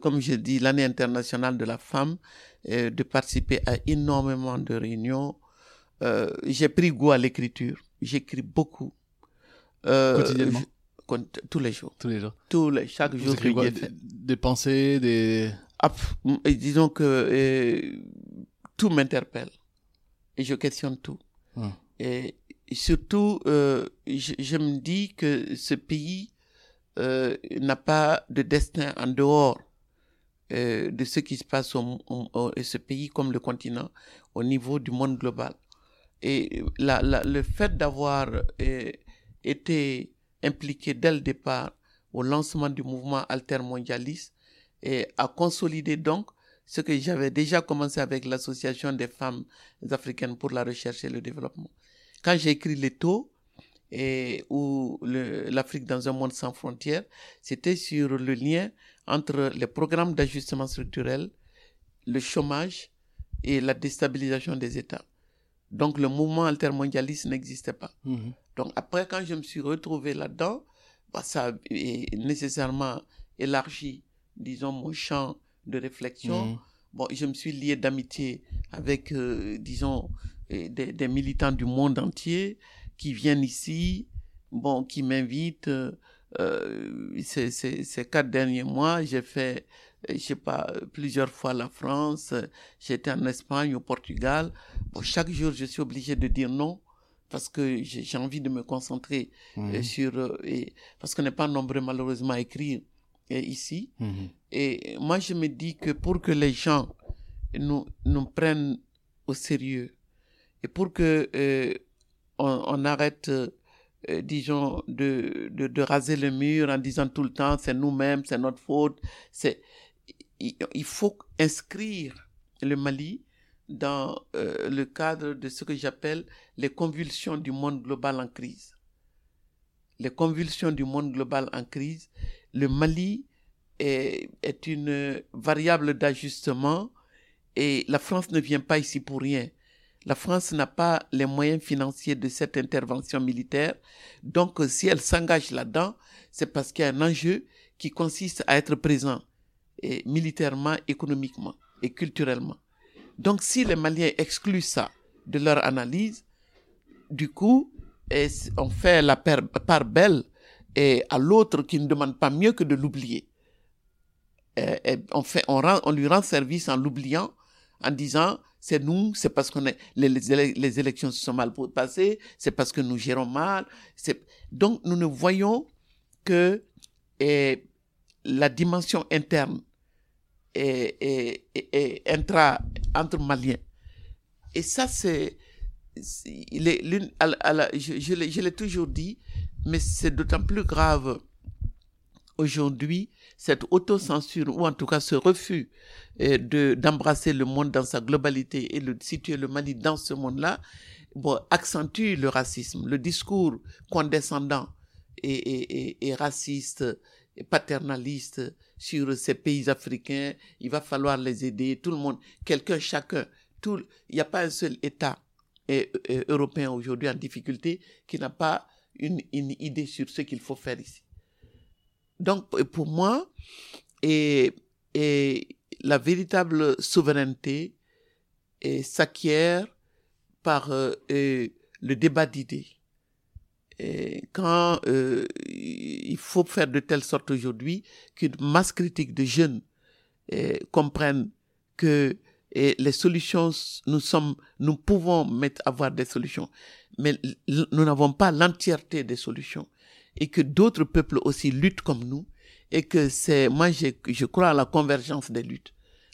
comme je dis, l'année internationale de la femme, de participer à énormément de réunions. J'ai pris goût à l'écriture. J'écris beaucoup. Quotidiennement? Tous les jours. Chaque jour. Des pensées, des... disons que tout m'interpelle. Et je questionne tout. Ah. Et surtout, je me dis que ce pays n'a pas de destin en dehors de ce qui se passe au ce pays comme le continent, au niveau du monde global. Et le fait d'avoir été impliqué dès le départ au lancement du mouvement altermondialiste et à consolider donc ce que j'avais déjà commencé avec l'association des femmes africaines pour la recherche et le développement. Quand j'ai écrit Leto, ou l'Afrique dans un monde sans frontières, c'était sur le lien entre les programmes d'ajustement structurel, le chômage et la déstabilisation des États. Donc le mouvement altermondialiste n'existait pas. Mmh. Donc après, quand je me suis retrouvé là-dedans, ça a nécessairement élargi, disons, mon champ de réflexion. Mmh. Je me suis lié d'amitié avec, disons, des militants du monde entier qui viennent ici, qui m'invitent. Ces 4 derniers mois, j'ai fait, je sais pas, plusieurs fois la France, j'étais en Espagne, au Portugal. Chaque jour, je suis obligé de dire non parce que j'ai envie de me concentrer parce qu'on n'est pas nombreux malheureusement à écrire ici. Mmh. Et moi, je me dis que pour que les gens nous prennent au sérieux et pour que on arrête, disons, de raser le mur en disant tout le temps c'est nous-mêmes, c'est notre faute. Il faut inscrire le Mali dans le cadre de ce que j'appelle les convulsions du monde global en crise. Les convulsions du monde global en crise, le Mali est une variable d'ajustement et la France ne vient pas ici pour rien. La France n'a pas les moyens financiers de cette intervention militaire. Donc, si elle s'engage là-dedans, c'est parce qu'il y a un enjeu qui consiste à être présent et militairement, économiquement et culturellement. Donc, si les Maliens excluent ça de leur analyse, du coup, on fait la part belle à l'autre qui ne demande pas mieux que de l'oublier. On lui rend service en l'oubliant, en disant... C'est nous, c'est parce que les élections se sont mal passées, c'est parce que nous gérons mal. Donc, nous ne voyons que la dimension interne et entre Maliens. Et ça, je l'ai toujours dit, mais c'est d'autant plus grave aujourd'hui, cette autocensure, ou en tout cas ce refus d'embrasser le monde dans sa globalité et de situer le Mali dans ce monde-là, accentue le racisme, le discours condescendant et raciste, et paternaliste sur ces pays africains. Il va falloir les aider, tout le monde, quelqu'un, chacun. Il n'y a pas un seul État européen aujourd'hui en difficulté qui n'a pas une idée sur ce qu'il faut faire ici. Donc, pour moi, la véritable souveraineté s'acquiert par le débat d'idées. Et quand il faut faire de telle sorte aujourd'hui qu'une masse critique de jeunes comprennent que les solutions, nous pouvons avoir des solutions, mais nous n'avons pas l'entièreté des solutions, et que d'autres peuples aussi luttent comme nous, et que je crois à la convergence des luttes.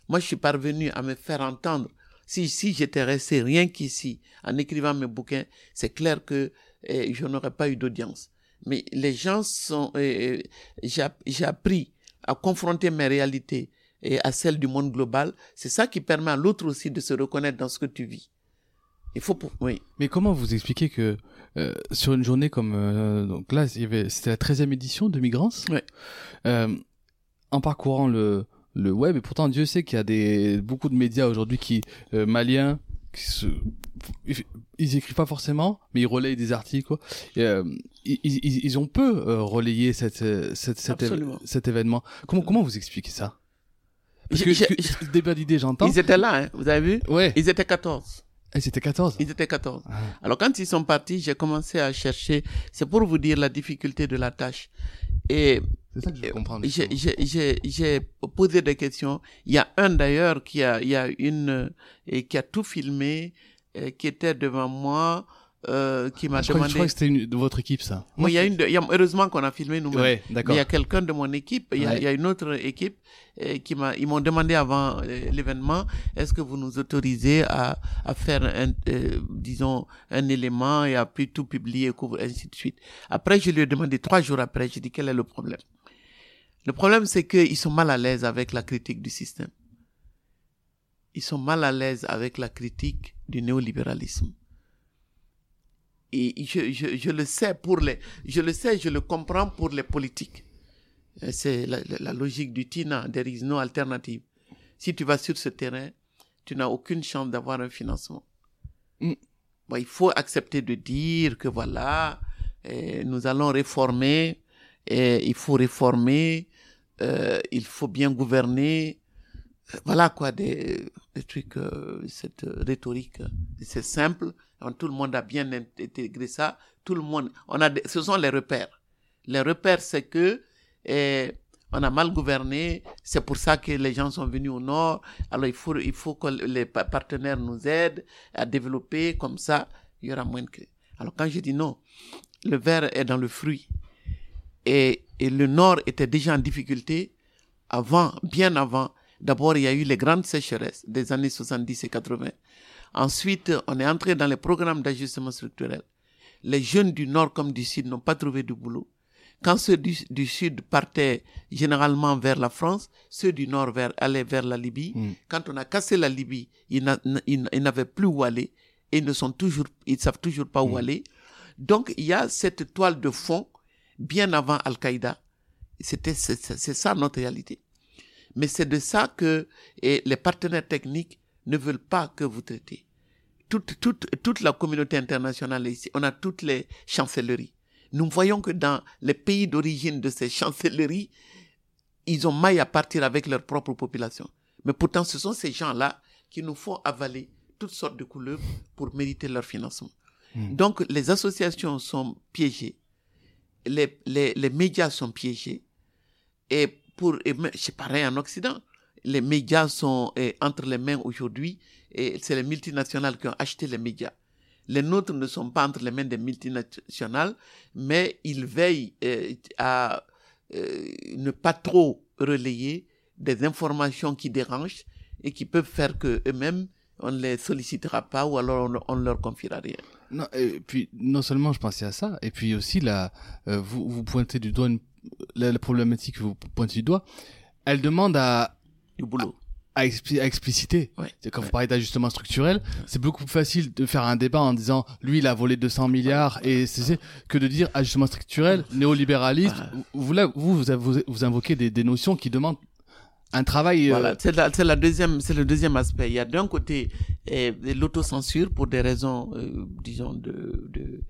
Moi, je suis parvenu à me faire entendre. Si j'étais resté rien qu'ici, en écrivant mes bouquins, c'est clair que je n'aurais pas eu d'audience. Mais les gens j'ai appris à confronter mes réalités et à celles du monde global. C'est ça qui permet à l'autre aussi de se reconnaître dans ce que tu vis. Oui. Mais comment vous expliquez que sur une journée comme donc là, c'était la 13e édition de Migrants, ouais. En parcourant le web, et pourtant Dieu sait qu'il y a beaucoup de médias aujourd'hui qui maliens, ils écrivent pas forcément, mais ils relayent des articles, quoi. Et, ils ont peu relayé cet événement. Comment vous expliquez ça? Parce que débat d'idées, j'entends. Ils étaient là, hein, vous avez vu? Ouais. Ils étaient 14. Ah. Alors quand ils sont partis, j'ai commencé à chercher. C'est pour vous dire la difficulté de la tâche. Et c'est ça que je comprends. J'ai posé des questions. Il y a un d'ailleurs qui a tout filmé, qui était devant moi, qui m'a demandé. Je crois que c'était une de votre équipe, ça. Moi, heureusement qu'on a filmé nous-mêmes. Ouais, d'accord. Il y a quelqu'un de mon équipe. Il y a une autre équipe ils m'ont demandé avant l'événement, est-ce que vous nous autorisez à faire un élément et à tout publier, ainsi de suite. Après, je lui ai demandé 3 jours après, j'ai dit quel est le problème. Le problème, c'est qu'ils sont mal à l'aise avec la critique du système. Ils sont mal à l'aise avec la critique du néolibéralisme. Et je le sais je le comprends pour les politiques. C'est la logique du TINA, there is no alternative. Si tu vas sur ce terrain, tu n'as aucune chance d'avoir un financement. Mm. Bon, il faut accepter de dire que voilà, nous allons réformer, il faut réformer, il faut bien gouverner. Voilà quoi, des trucs, cette rhétorique, c'est simple. Tout le monde a bien intégré ça. Tout le monde, ce sont les repères. Les repères, c'est que on a mal gouverné. C'est pour ça que les gens sont venus au Nord. Alors il faut que les partenaires nous aident à développer. Comme ça, il y aura moins de crise. Alors quand je dis non, le ver est dans le fruit. Et le Nord était déjà en difficulté bien avant. D'abord, il y a eu les grandes sécheresses des années 70 et 80. Ensuite, on est entré dans les programmes d'ajustement structurel. Les jeunes du Nord comme du Sud n'ont pas trouvé de boulot. Quand ceux du Sud partaient généralement vers la France, ceux du Nord allaient vers la Libye. Mm. Quand on a cassé la Libye, ils n'avaient plus où aller et ils ne savent toujours pas où aller. Donc, il y a cette toile de fond bien avant Al-Qaïda. C'est ça notre réalité. Mais c'est de ça que les partenaires techniques ne veulent pas que vous traitiez. Toute la communauté internationale ici, on a toutes les chancelleries. Nous voyons que dans les pays d'origine de ces chancelleries, ils ont maille à partir avec leur propre population. Mais pourtant, ce sont ces gens-là qui nous font avaler toutes sortes de couleuvres pour mériter leur financement. Mmh. Donc, les associations sont piégées, les médias sont piégés, et c'est pareil en Occident. Les médias sont entre les mains aujourd'hui et c'est les multinationales qui ont acheté les médias. Les nôtres ne sont pas entre les mains des multinationales, mais ils veillent à ne pas trop relayer des informations qui dérangent et qui peuvent faire qu'eux-mêmes, on ne les sollicitera pas ou alors on ne leur confiera rien. Non, et puis, non seulement je pensais à ça, et puis aussi, là, vous pointez du doigt la problématique que vous pointez du doigt, elle demande du boulot. À expliciter. Ouais. Quand vous parlez d'ajustement structurel, c'est beaucoup plus facile de faire un débat en disant lui il a volé 200 milliards et c'est que de dire ajustement structurel, néolibéralisme. Vous invoquez des notions qui demandent un travail. Voilà, c'est le deuxième aspect. Il y a d'un côté l'autocensure pour des raisons disons de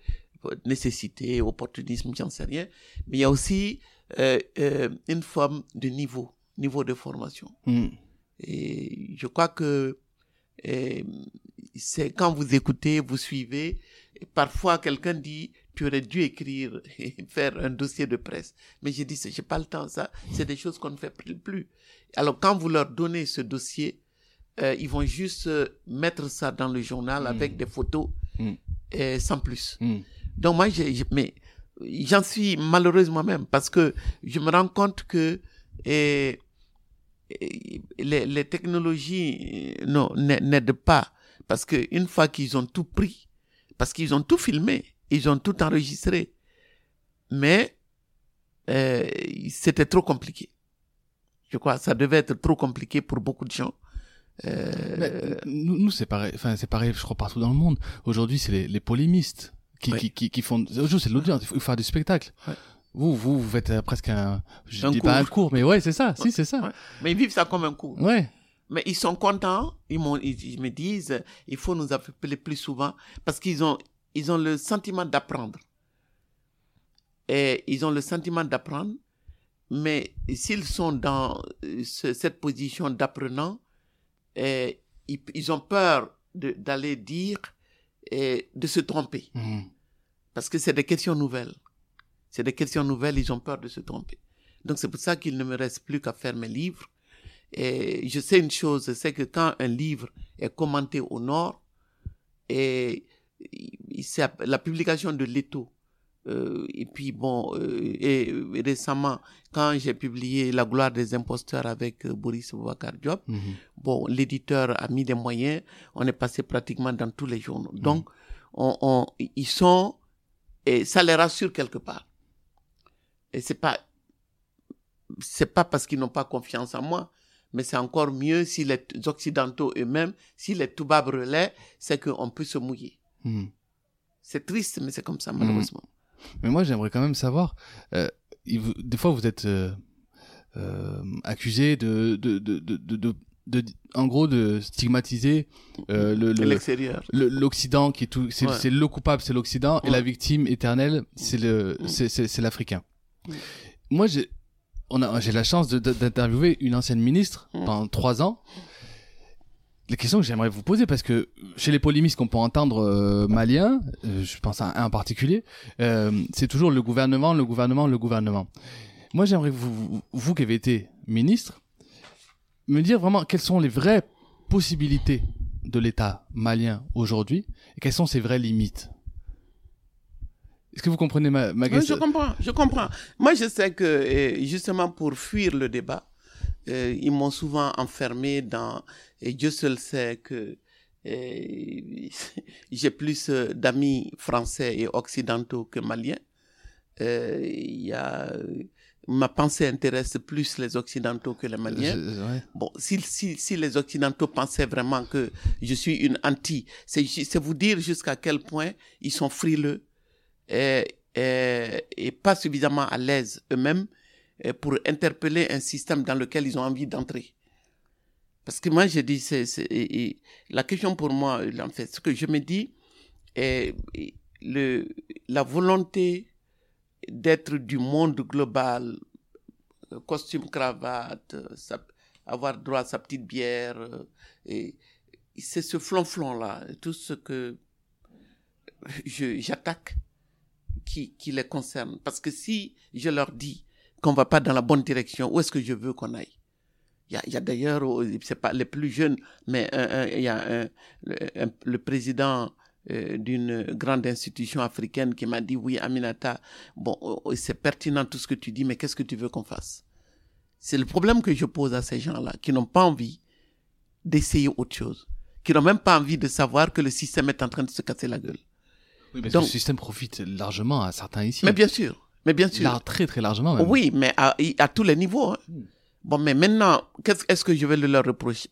nécessité, opportunisme, j'en sais rien, mais il y a aussi une forme de niveau de formation. Mm. Et je crois que c'est quand vous écoutez, vous suivez, et parfois quelqu'un dit tu aurais dû écrire et faire un dossier de presse. Mais j'ai dit j'ai pas le temps, ça, c'est des choses qu'on ne fait plus. Alors quand vous leur donnez ce dossier, ils vont juste mettre ça dans le journal avec des photos sans plus. Donc moi, mais j'en suis malheureuse moi-même parce que je me rends compte que les technologies n'aident pas, parce qu'une fois qu'ils ont tout pris, parce qu'ils ont tout filmé, ils ont tout enregistré, mais c'était trop compliqué. Je crois que ça devait être trop compliqué pour beaucoup de gens. Mais, nous c'est pareil, je crois partout dans le monde. Aujourd'hui, c'est les polémistes qui font. Aujourd'hui, c'est de l'audience. Il faut faire du spectacle. Ouais. Vous faites presque un dis cours. Pas un cours, mais ouais, c'est ça. Ouais. Si, c'est ça. Ouais. Mais ils vivent ça comme un cours. Ouais. Mais ils sont contents. Ils me disent, il faut nous appeler plus souvent parce qu'ils ont le sentiment d'apprendre. Et ils ont le sentiment d'apprendre, mais s'ils sont dans cette position d'apprenant, ils ont peur d'aller dire et de se tromper. Parce que c'est des questions nouvelles. Ils ont peur de se tromper. Donc c'est pour ça qu'il ne me reste plus qu'à faire mes livres. Et je sais une chose, c'est que quand un livre est commenté au Nord, et c'est la publication de Leto, et puis bon, et récemment, quand j'ai publié La gloire des imposteurs avec Boris Boubacar Diop, bon, l'éditeur a mis des moyens, on est passé pratiquement dans tous les journaux. Donc, ils sont, et ça les rassure quelque part. Et c'est pas parce qu'ils n'ont pas confiance en moi, mais c'est encore mieux si les Occidentaux eux-mêmes, si les Touba brûlaient, c'est qu'on peut se mouiller. C'est triste, mais c'est comme ça, malheureusement. Mais moi, j'aimerais quand même savoir, des fois, vous êtes accusé de en gros, de stigmatiser l'extérieur, l'Occident qui est tout, c'est le coupable, c'est l'Occident, et la victime éternelle, c'est l'Africain. Moi, j'ai la chance d'interviewer une ancienne ministre pendant 3 ans. Les questions que j'aimerais vous poser, parce que chez les polémistes qu'on peut entendre maliens, je pense à un en particulier, c'est toujours le gouvernement. Moi, j'aimerais vous qui avez été ministre, me dire vraiment quelles sont les vraies possibilités de l'État malien aujourd'hui et quelles sont ses vraies limites. Est-ce que vous comprenez ma question ? Oui, je comprends. Moi, je sais que justement pour fuir le débat, ils m'ont souvent enfermé dans... Et Dieu seul sait que j'ai plus d'amis français et occidentaux que maliens. Ma pensée intéresse plus les occidentaux que les maliens. Bon, si les occidentaux pensaient vraiment que je suis une anti, c'est vous dire jusqu'à quel point ils sont frileux et pas suffisamment à l'aise eux-mêmes pour interpeller un système dans lequel ils ont envie d'entrer. Parce que moi, je dis, la question pour moi, en fait, ce que je me dis, est la volonté d'être du monde global, costume, cravate, avoir droit à sa petite bière, et c'est ce flonflon-là, tout ce que j'attaque qui les concerne. Parce que si je leur dis qu'on ne va pas dans la bonne direction, où est-ce que je veux qu'on aille ? Il y a d'ailleurs, c'est pas les plus jeunes, mais il y a le président d'une grande institution africaine qui m'a dit, oui, Aminata, bon, c'est pertinent tout ce que tu dis, mais qu'est-ce que tu veux qu'on fasse? C'est le problème que je pose à ces gens-là, qui n'ont pas envie d'essayer autre chose, qui n'ont même pas envie de savoir que le système est en train de se casser la gueule. Oui, parce que le système profite largement à certains ici. Mais bien sûr. Très, très largement même. Oui, mais à tous les niveaux, hein. Bon, mais maintenant, est-ce que je vais leur reprocher?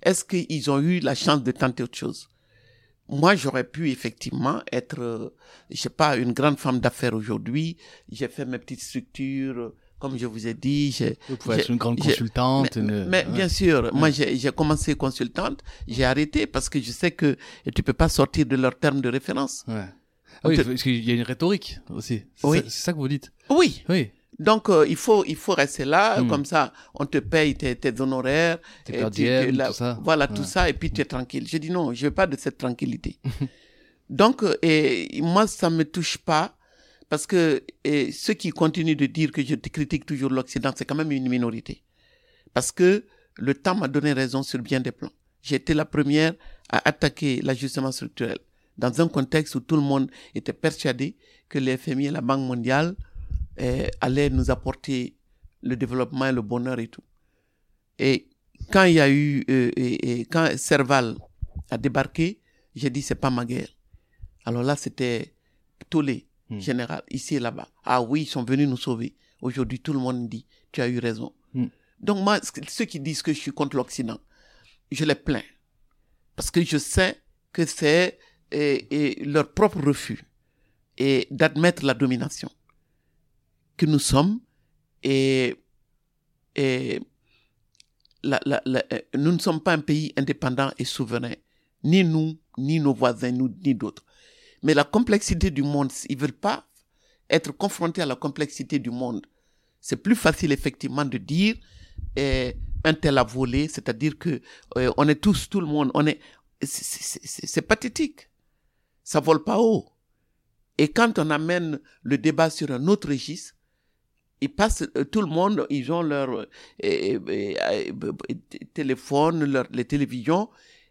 Est-ce qu'ils ont eu la chance de tenter autre chose? Moi, j'aurais pu effectivement être, je sais pas, une grande femme d'affaires aujourd'hui. J'ai fait mes petites structures, comme je vous ai dit. Vous pouvez être une grande consultante. Mais bien sûr, moi, j'ai commencé consultante, j'ai arrêté parce que je sais que tu peux pas sortir de leur terme de référence. Ouais. Oui, parce qu'il y a une rhétorique aussi. C'est ça que vous dites. Oui. Donc, il faut rester là, comme ça, on te paye tes honoraires. Tes per diem, tout ça. Voilà, tout ça, et puis tu es tranquille. Je dis non, je veux pas de cette tranquillité. Donc, moi, ça me touche pas, parce que ceux qui continuent de dire que je critique toujours l'Occident, c'est quand même une minorité. Parce que le temps m'a donné raison sur bien des plans. J'ai été la première à attaquer l'ajustement structurel dans un contexte où tout le monde était persuadé que le FMI et la Banque mondiale allaient nous apporter le développement et le bonheur et tout. Et quand il y a eu, quand Serval a débarqué, j'ai dit c'est pas ma guerre. Alors là, c'était tollé, général, ici et là-bas. Ah oui, ils sont venus nous sauver. Aujourd'hui, tout le monde dit tu as eu raison. Donc moi, ceux qui disent que je suis contre l'Occident, je les plains. Parce que je sais que c'est leur propre refus et d'admettre la domination que nous sommes et nous ne sommes pas un pays indépendant et souverain, ni nous, ni nos voisins, ni d'autres. Mais la complexité du monde, ils ne veulent pas être confrontés à la complexité du monde. C'est plus facile effectivement de dire un tel a volé, c'est-à-dire que on est tous, tout le monde, on est, c'est pathétique. Ça vole pas haut. Et quand on amène le débat sur un autre registre, ils passent, tout le monde, ils ont leur téléphone, les télévisions.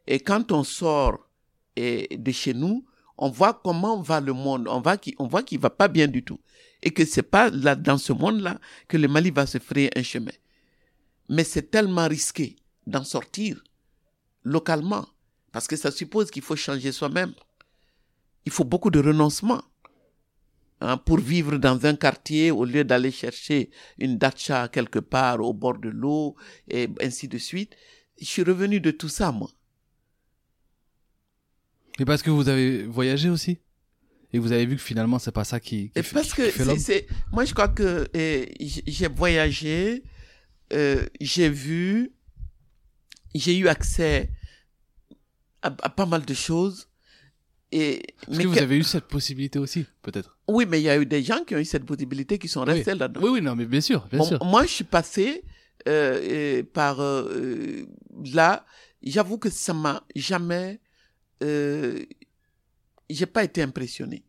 Et quand on sort de chez nous, on voit comment va le monde. On voit qu'il va pas bien du tout. Et que c'est pas là, dans ce monde-là, que le Mali va se frayer un chemin. Mais c'est tellement risqué d'en sortir localement, parce que ça suppose qu'il faut changer soi-même. Il faut beaucoup de renoncements pour vivre dans un quartier au lieu d'aller chercher une datcha quelque part au bord de l'eau, et ainsi de suite. Je suis revenu de tout ça, moi. Et parce que vous avez voyagé aussi ? Et vous avez vu que finalement, c'est pas ça qui fait l'homme ? Moi, je crois que j'ai voyagé. J'ai eu accès à pas mal de choses. Est-ce que vous avez eu cette possibilité aussi, peut-être ? Oui, mais il y a eu des gens qui ont eu cette possibilité, qui sont restés là-dedans. Oui, non, mais bien sûr. Moi, je suis passé par là. J'avoue que ça m'a jamais... j'ai pas été impressionné.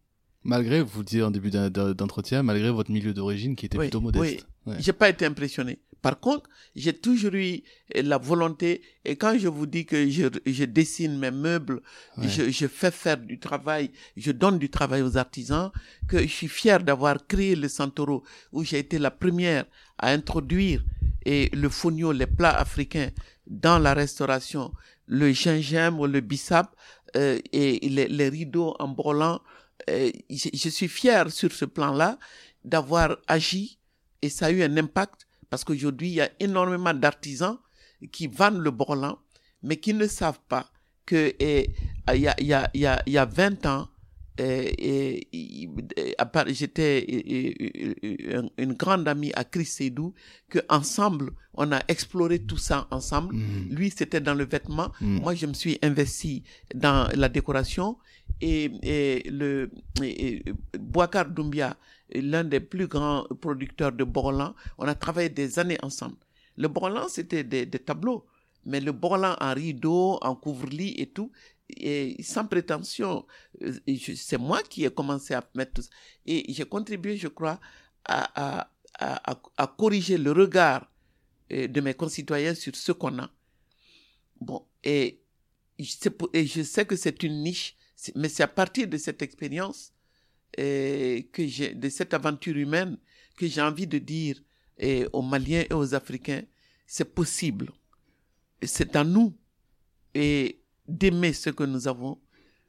Malgré, vous le disiez en début d'entretien, malgré votre milieu d'origine qui était plutôt modeste. Oui. Ouais. J'ai pas été impressionné. Par contre, j'ai toujours eu la volonté, et quand je vous dis que je dessine mes meubles, je fais faire du travail, je donne du travail aux artisans, que je suis fier d'avoir créé le Santoro, où j'ai été la première à introduire le fonio, les plats africains, dans la restauration, le gingembre, le bissap, et les rideaux en brelan. Je suis fier sur ce plan-là d'avoir agi. Et ça a eu un impact, parce qu'aujourd'hui, il y a énormément d'artisans qui vendent le brelan, mais qui ne savent pas que il y a 20 ans, j'étais une grande amie à Chris Seydou, qu'ensemble, on a exploré tout ça ensemble. Lui, c'était dans le vêtement. Moi, je me suis investi dans la décoration. Et Boubacar Doumbia, l'un des plus grands producteurs de brelan, on a travaillé des années ensemble. Le brelan, c'était des tableaux, mais le brelan en rideau, en couvre-lit et tout, et sans prétention, c'est moi qui ai commencé à mettre tout ça. Et j'ai contribué, je crois, à corriger le regard de mes concitoyens sur ce qu'on a. Bon, et je sais que c'est une niche, mais c'est à partir de cette expérience, de cette aventure humaine, que j'ai envie de dire aux Maliens et aux Africains, c'est possible. C'est à nous d'aimer ce que nous avons,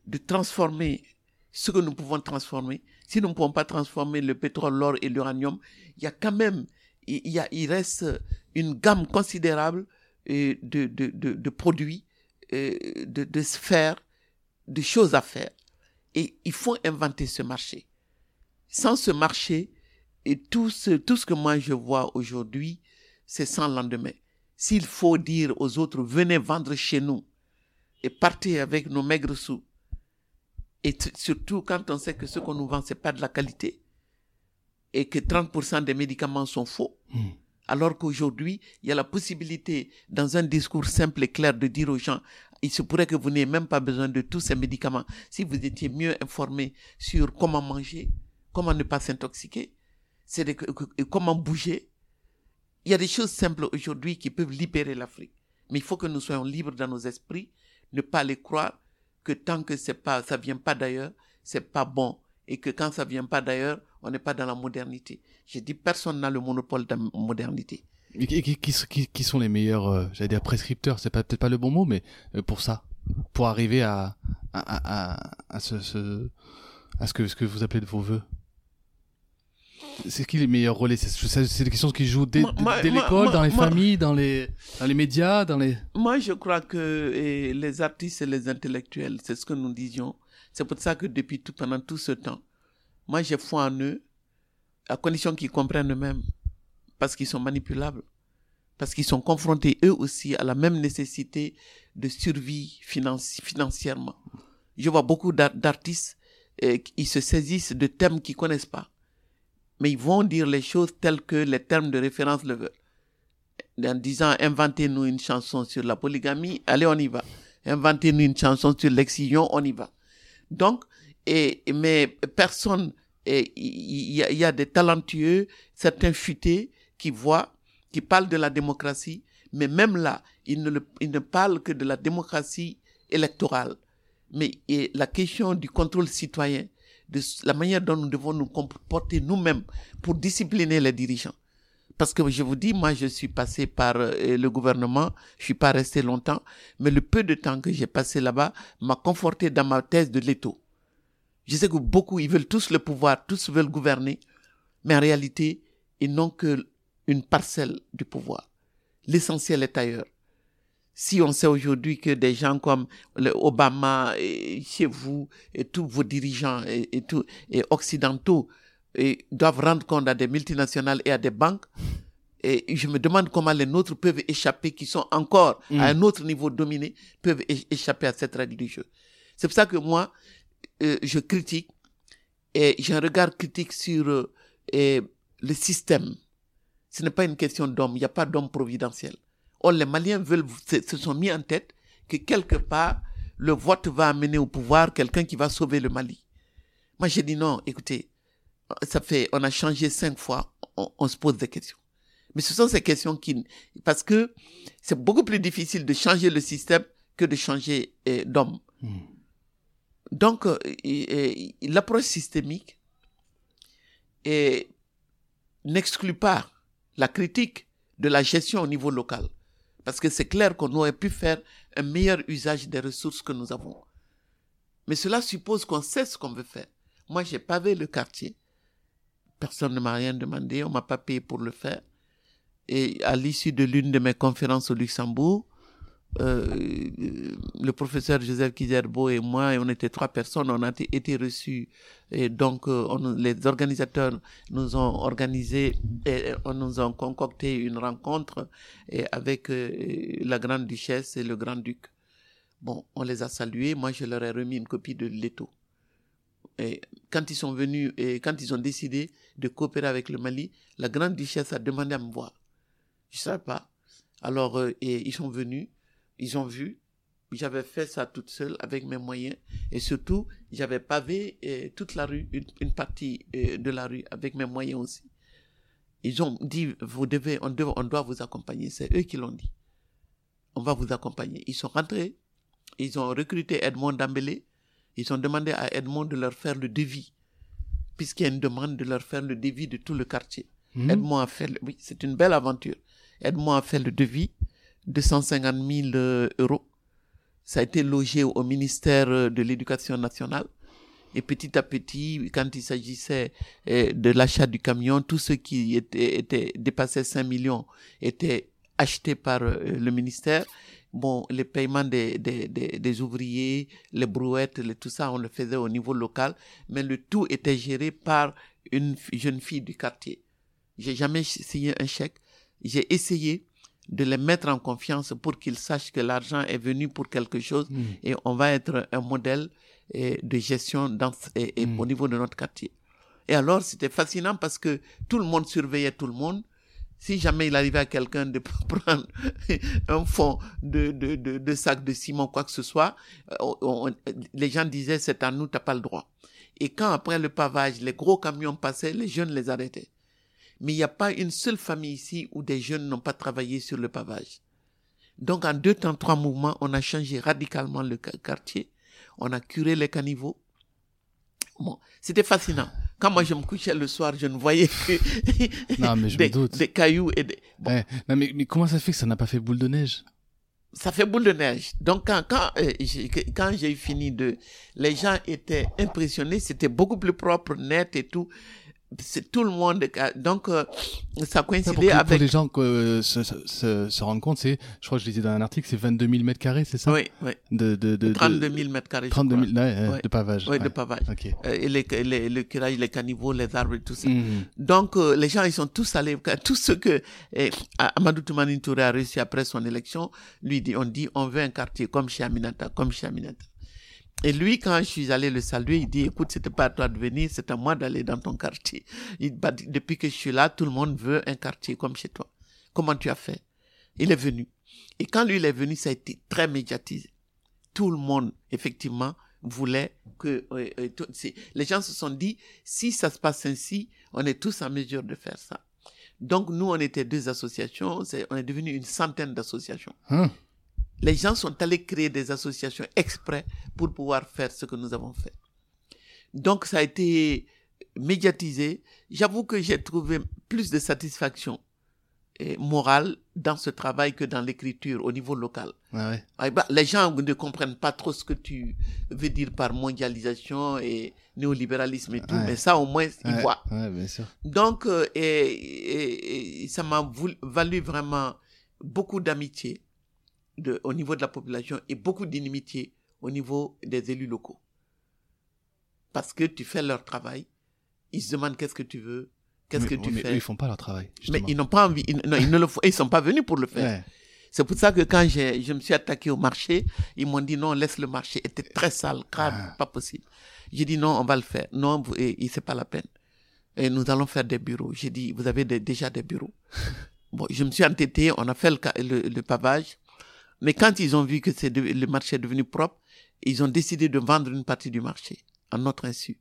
de transformer ce que nous pouvons transformer. Si nous ne pouvons pas transformer le pétrole, l'or et l'uranium, il y a quand même, il reste une gamme considérable de produits, de sphères, de choses à faire. Et il faut inventer ce marché. Sans ce marché, et tout ce que moi je vois aujourd'hui, c'est sans lendemain. S'il faut dire aux autres, venez vendre chez nous et partez avec nos maigres sous. Et surtout quand on sait que ce qu'on nous vend, c'est pas de la qualité et que 30% des médicaments sont faux. Alors qu'aujourd'hui, il y a la possibilité, dans un discours simple et clair, de dire aux gens, il se pourrait que vous n'ayez même pas besoin de tous ces médicaments. Si vous étiez mieux informé sur comment manger, comment ne pas s'intoxiquer, comment bouger, Il y a des choses simples aujourd'hui qui peuvent libérer l'Afrique. Mais il faut que nous soyons libres dans nos esprits, ne pas les croire que tant que ça vient pas d'ailleurs, c'est pas bon. Et que quand ça vient pas d'ailleurs, on n'est pas dans la modernité. Je dis personne n'a le monopole de la modernité. Qui sont les meilleurs, j'allais dire prescripteurs, c'est peut-être pas le bon mot, mais pour ça, pour arriver à ce que vous appelez de vos vœux. C'est qui les meilleurs relais? C'est des questions qui jouent dès l'école, dans les familles, dans les médias, Moi, je crois que les artistes et les intellectuels, c'est ce que nous disions. C'est pour ça que pendant tout ce temps, moi, j'ai foi en eux, à condition qu'ils comprennent eux-mêmes, parce qu'ils sont manipulables, parce qu'ils sont confrontés eux aussi à la même nécessité de survie financièrement. Je vois beaucoup d'artistes qui se saisissent de thèmes qu'ils connaissent pas. Mais ils vont dire les choses telles que les termes de référence le veulent. En disant, inventez-nous une chanson sur la polygamie, allez, on y va. Inventez-nous une chanson sur l'excision, on y va. Donc, il y a des talentueux, certains futés qui parlent de la démocratie, mais même là, ils ne parlent que de la démocratie électorale. Mais la question du contrôle citoyen, de la manière dont nous devons nous comporter nous-mêmes pour discipliner les dirigeants. Parce que je vous dis, moi, je suis passé par le gouvernement, je suis pas resté longtemps, mais le peu de temps que j'ai passé là-bas m'a conforté dans ma thèse de l'étau. Je sais que beaucoup, ils veulent tous le pouvoir, tous veulent gouverner, mais en réalité, ils n'ont qu'une parcelle du pouvoir. L'essentiel est ailleurs. Si on sait aujourd'hui que des gens comme Obama, et chez vous, et tous vos dirigeants et occidentaux doivent rendre compte à des multinationales et à des banques, et je me demande comment les nôtres peuvent échapper, qui sont encore à un autre niveau dominé, peuvent échapper à cette règle du jeu. C'est pour ça que moi, je critique, et j'ai un regard critique sur le système. Ce n'est pas une question d'homme, il n'y a pas d'homme providentiel. Or, les Maliens se sont mis en tête que quelque part, le vote va amener au pouvoir quelqu'un qui va sauver le Mali. Moi, j'ai dit non, écoutez, on a changé 5 fois, on se pose des questions. Mais ce sont ces questions parce que c'est beaucoup plus difficile de changer le système que de changer d'homme. Donc, l'approche systémique n'exclut pas la critique de la gestion au niveau local. Parce que c'est clair qu'on aurait pu faire un meilleur usage des ressources que nous avons. Mais cela suppose qu'on sait ce qu'on veut faire. Moi, j'ai pavé le quartier. Personne ne m'a rien demandé, on ne m'a pas payé pour le faire. Et à l'issue de l'une de mes conférences au Luxembourg, le professeur Joseph Kizerbo et moi, et on était 3 personnes, on a été reçus. Et donc, les organisateurs nous ont organisé, et on nous a concocté une rencontre avec la Grande Duchesse et le Grand Duc. Bon, on les a salués. Moi, je leur ai remis une copie de l'étau. Et quand ils sont venus et quand ils ont décidé de coopérer avec le Mali, la Grande Duchesse a demandé à me voir. Je ne savais pas. Alors, ils sont venus. Ils ont vu, j'avais fait ça toute seule avec mes moyens et surtout, j'avais pavé toute la rue, une partie de la rue avec mes moyens aussi. Ils ont dit, on doit vous accompagner, c'est eux qui l'ont dit. On va vous accompagner. Ils sont rentrés, ils ont recruté Edmond Dambélé, ils ont demandé à Edmond de leur faire le devis, puisqu'il y a une demande de leur faire le devis de tout le quartier. Mmh. Edmond a fait, oui, c'est une belle aventure. Edmond a fait le devis. 250 000 €. Ça a été logé au ministère de l'Éducation nationale. Et petit à petit, quand il s'agissait de l'achat du camion, tout ce qui dépassait 5 millions était acheté par le ministère. Bon, les paiements des ouvriers, les brouettes, tout ça, on le faisait au niveau local. Mais le tout était géré par une jeune fille du quartier. J'ai jamais signé un chèque. J'ai essayé de les mettre en confiance pour qu'ils sachent que l'argent est venu pour quelque chose et on va être un modèle de gestion au niveau de notre quartier. Et alors, c'était fascinant parce que tout le monde surveillait tout le monde. Si jamais il arrivait à quelqu'un de prendre un fond de sac de ciment, quoi que ce soit, les gens disaient, c'est à nous, t'as pas le droit. Et quand après le pavage, les gros camions passaient, les jeunes les arrêtaient. mais il n'y a pas une seule famille ici où des jeunes n'ont pas travaillé sur le pavage. Donc en 2 temps, 3 mouvements, on a changé radicalement le quartier, on a curé les caniveaux. Bon, c'était fascinant. Quand moi je me couchais le soir, je ne voyais que des cailloux et des... Bon. Mais comment ça fait que ça n'a pas fait boule de neige ? Ça fait boule de neige. Donc quand j'ai fini les gens étaient impressionnés, c'était beaucoup plus propre, net et tout. C'est tout le monde. Donc ça coïncidait avec... Pour les gens se rendent compte, c'est, je crois que je lisais dans un article, c'est 22 000 m2, c'est ça ? Oui, oui. 32 000 m2. 32 000, de pavage. Oui, de pavage. Okay. Et le curage, les caniveaux, les arbres, tout ça. Mm-hmm. Donc les gens, ils sont tous allés... Tout ce que Amadou Toumani Touré a réussi après son élection, lui dit, on veut un quartier comme chez Aminata, comme chez Aminata. Et lui, quand je suis allé le saluer, il dit, écoute, c'était pas à toi de venir, c'est à moi d'aller dans ton quartier. Depuis que je suis là, tout le monde veut un quartier comme chez toi. Comment tu as fait? Il est venu. Et quand lui, il est venu, ça a été très médiatisé. Tout le monde, effectivement, voulait que... les gens se sont dit, si ça se passe ainsi, on est tous en mesure de faire ça. Donc, nous, on était 2 associations, on est devenu une centaine d'associations. Les gens sont allés créer des associations exprès pour pouvoir faire ce que nous avons fait. Donc, ça a été médiatisé. J'avoue que j'ai trouvé plus de satisfaction morale dans ce travail que dans l'écriture au niveau local. Ah ouais. Les gens ne comprennent pas trop ce que tu veux dire par mondialisation et néolibéralisme et tout, mais ça au moins ils voient. Ouais, bien sûr. Donc, ça m'a valu vraiment beaucoup d'amitié au niveau de la population et beaucoup d'inimitié au niveau des élus locaux. Parce que tu fais leur travail, ils se demandent qu'est-ce que tu veux, qu'est-ce que tu fais. Mais eux, ils font pas leur travail. Justement. Mais ils n'ont pas envie, ils sont pas venus pour le faire. Ouais. C'est pour ça que quand je me suis attaqué au marché, ils m'ont dit non, laisse le marché, était très sale, grave, pas possible. J'ai dit non, on va le faire. Non, c'est pas la peine. Et nous allons faire des bureaux. J'ai dit, vous avez déjà des bureaux. Bon, je me suis entêté, on a fait le pavage. Mais quand ils ont vu que le marché est devenu propre, ils ont décidé de vendre une partie du marché, à notre insu.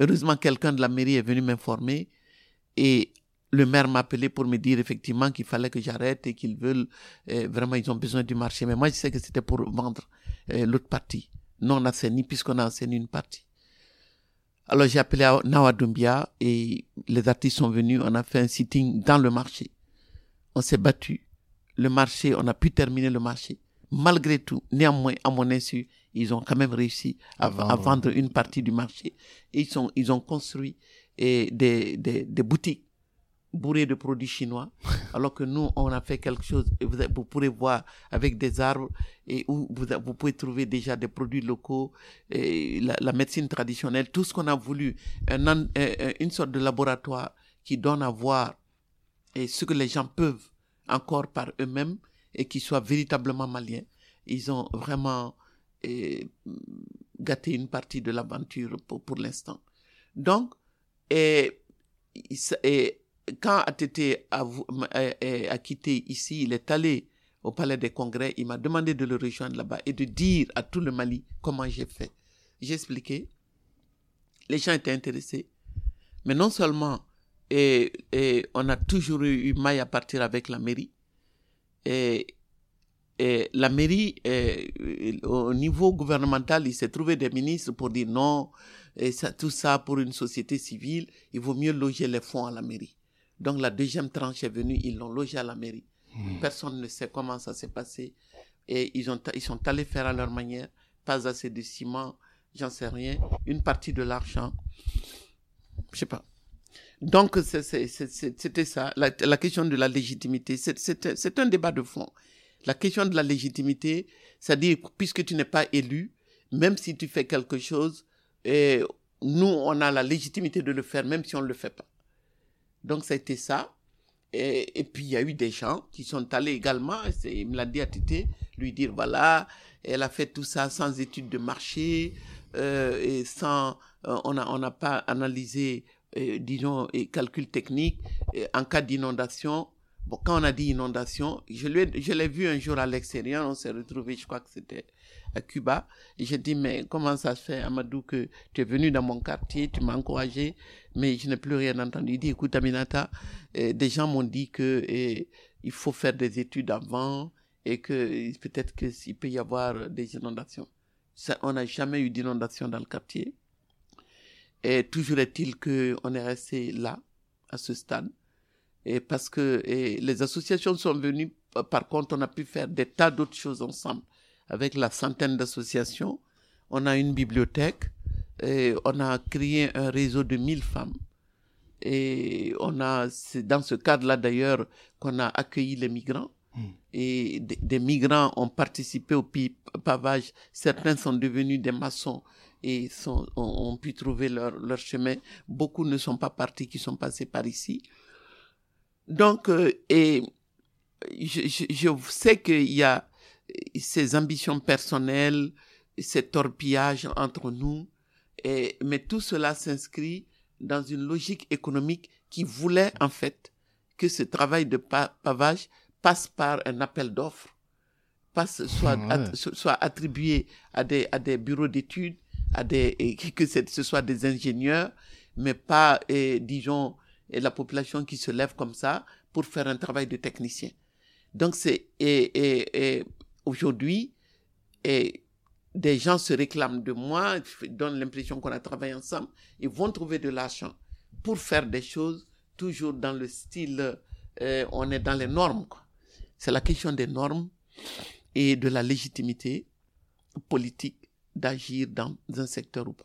Heureusement, quelqu'un de la mairie est venu m'informer et le maire m'a appelé pour me dire effectivement qu'il fallait que j'arrête et qu'ils veulent, vraiment, ils ont besoin du marché. Mais moi, je sais que c'était pour vendre l'autre partie, non assaini, puisqu'on a assaini une partie. Alors, j'ai appelé à Nawadumbia et les artistes sont venus, on a fait un sitting dans le marché. On s'est battus. Le marché, on a pu terminer le marché. Malgré tout, néanmoins, à mon insu, ils ont quand même réussi à vendre une partie du marché. Et ils ont construit des boutiques bourrées de produits chinois, alors que nous, on a fait quelque chose, vous pourrez voir avec des arbres, et où vous pouvez trouver déjà des produits locaux, et la médecine traditionnelle, tout ce qu'on a voulu, une sorte de laboratoire qui donne à voir et ce que les gens peuvent encore par eux-mêmes et qui soient véritablement maliens. Ils ont vraiment gâté une partie de l'aventure pour l'instant. Donc, quand ATT a quitté ici, il est allé au Palais des Congrès, il m'a demandé de le rejoindre là-bas et de dire à tout le Mali comment j'ai fait. J'ai expliqué, les gens étaient intéressés, mais non seulement... Et on a toujours eu maille à partir avec la mairie. Et la mairie, au niveau gouvernemental, il s'est trouvé des ministres pour dire non, et ça, tout ça pour une société civile, il vaut mieux loger les fonds à la mairie. Donc la deuxième tranche est venue, ils l'ont logé à la mairie. Personne ne sait comment ça s'est passé. Et ils sont allés faire à leur manière, pas assez de ciment, j'en sais rien, une partie de l'argent, je sais pas. Donc, c'était ça, la question de la légitimité. C'est un débat de fond. La question de la légitimité, c'est-à-dire, puisque tu n'es pas élu, même si tu fais quelque chose, nous, on a la légitimité de le faire, même si on ne le fait pas. Donc, ça a été ça. Et puis, il y a eu des gens qui sont allés également, il me l'a dit à Tété, lui dire, voilà, elle a fait tout ça sans étude de marché, et sans... on n'a pas analysé... disons, calcul technique, en cas d'inondation, Bon, quand on a dit inondation, je l'ai vu un jour à l'extérieur, on s'est retrouvé, je crois que c'était à Cuba. Et j'ai dit, mais comment ça se fait, Amadou, que tu es venu dans mon quartier, tu m'as encouragé, mais je n'ai plus rien entendu. Il dit, écoute Aminata, des gens m'ont dit que il faut faire des études avant et que peut-être qu'il peut y avoir des inondations. Ça, on n'a jamais eu d'inondation dans le quartier. Et toujours est-il qu'on est resté là, à ce stade. Et parce que les associations sont venues, par contre, on a pu faire des tas d'autres choses ensemble. Avec la centaine d'associations, on a une bibliothèque, et on a créé un réseau de 1000 femmes. Et c'est dans ce cadre-là, d'ailleurs, qu'on a accueilli les migrants. Et des migrants ont participé au pavage. Certains sont devenus des maçons et ont pu trouver leur chemin. Beaucoup ne sont pas partis, qui sont passés par ici. Donc, je sais qu'il y a ces ambitions personnelles, ces torpillages entre nous, mais tout cela s'inscrit dans une logique économique qui voulait en fait que ce travail de pavage passe par un appel d'offres, soit attribué à des bureaux d'études, que ce soit des ingénieurs, mais pas, disons, et la population qui se lève comme ça pour faire un travail de technicien. Donc, aujourd'hui, des gens se réclament de moi, donnent l'impression qu'on a travaillé ensemble, ils vont trouver de l'argent pour faire des choses toujours dans le style, on est dans les normes, quoi. C'est la question des normes et de la légitimité politique d'agir dans un secteur ou pas.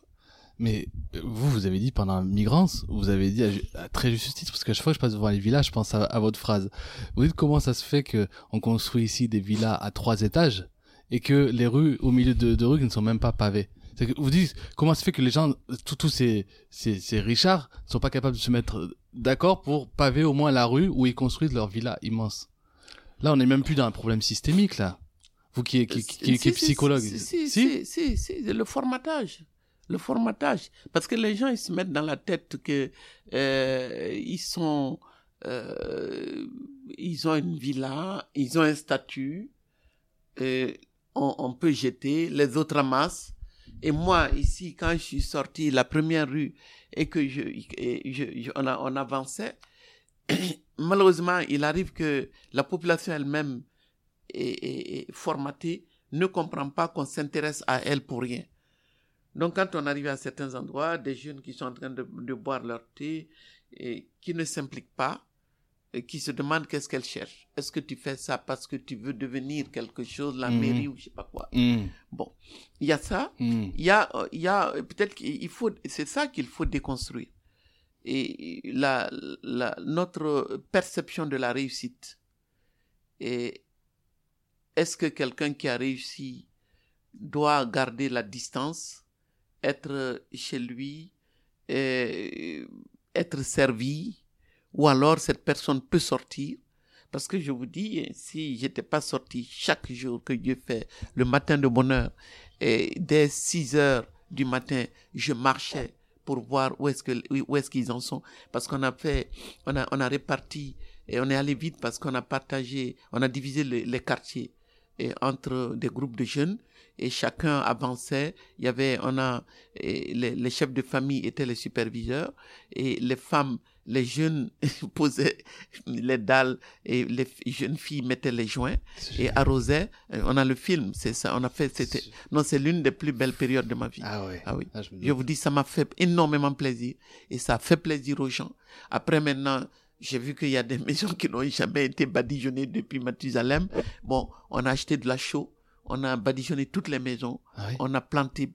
Mais vous avez dit pendant Migrance, vous avez dit à très juste titre, parce qu'à chaque fois que je passe devant les villas, je pense à votre phrase. Vous dites comment ça se fait qu'on construit ici des villas à 3 étages et que les rues au milieu de rues ne sont même pas pavées. C'est que vous dites comment ça se fait que les gens, tous ces richards, ne sont pas capables de se mettre d'accord pour paver au moins la rue où ils construisent leurs villas immenses. Là, on n'est même plus dans un problème systémique, là. Vous qui est psychologue. Si, le formatage. Le formatage, parce que les gens, ils se mettent dans la tête que ils ont une villa, ils ont un statut, on peut jeter, les autres ramassent. Et moi, ici, quand je suis sorti la première rue et que on avançait, malheureusement, il arrive que la population elle-même est formatée, ne comprend pas qu'on s'intéresse à elle pour rien. Donc, quand on arrive à certains endroits, des jeunes qui sont en train de boire leur thé, et qui ne s'impliquent pas, et qui se demandent qu'est-ce qu'elles cherchent. Est-ce que tu fais ça parce que tu veux devenir quelque chose, la mairie ou je sais pas quoi. Bon, il y a ça. Il y a peut-être qu'il faut, c'est ça qu'il faut déconstruire. Et notre perception de la réussite. Et est-ce que quelqu'un qui a réussi doit garder la distance, être chez lui, être servi, ou alors cette personne peut sortir. Parce que je vous dis, si je n'étais pas sorti chaque jour que Dieu fait, le matin de bonne heure, et dès 6 heures du matin, je marchais pour voir où est-ce qu'ils en sont. Parce qu'on a fait, on a réparti, et on est allé vite parce qu'on a partagé, on a divisé les quartiers entre des groupes de jeunes. Et chacun avançait. Les chefs de famille étaient les superviseurs et les femmes, les jeunes posaient les dalles et les jeunes filles mettaient les joints et arrosaient. On a le film, c'est ça. C'est l'une des plus belles périodes de ma vie. Ah oui. Ah, je vous dis, ça m'a fait énormément plaisir et ça a fait plaisir aux gens. Après maintenant, j'ai vu qu'il y a des maisons qui n'ont jamais été badigeonnées depuis Mathusalem. Bon, on a acheté de la chaux. On a badigeonné toutes les maisons, On a planté,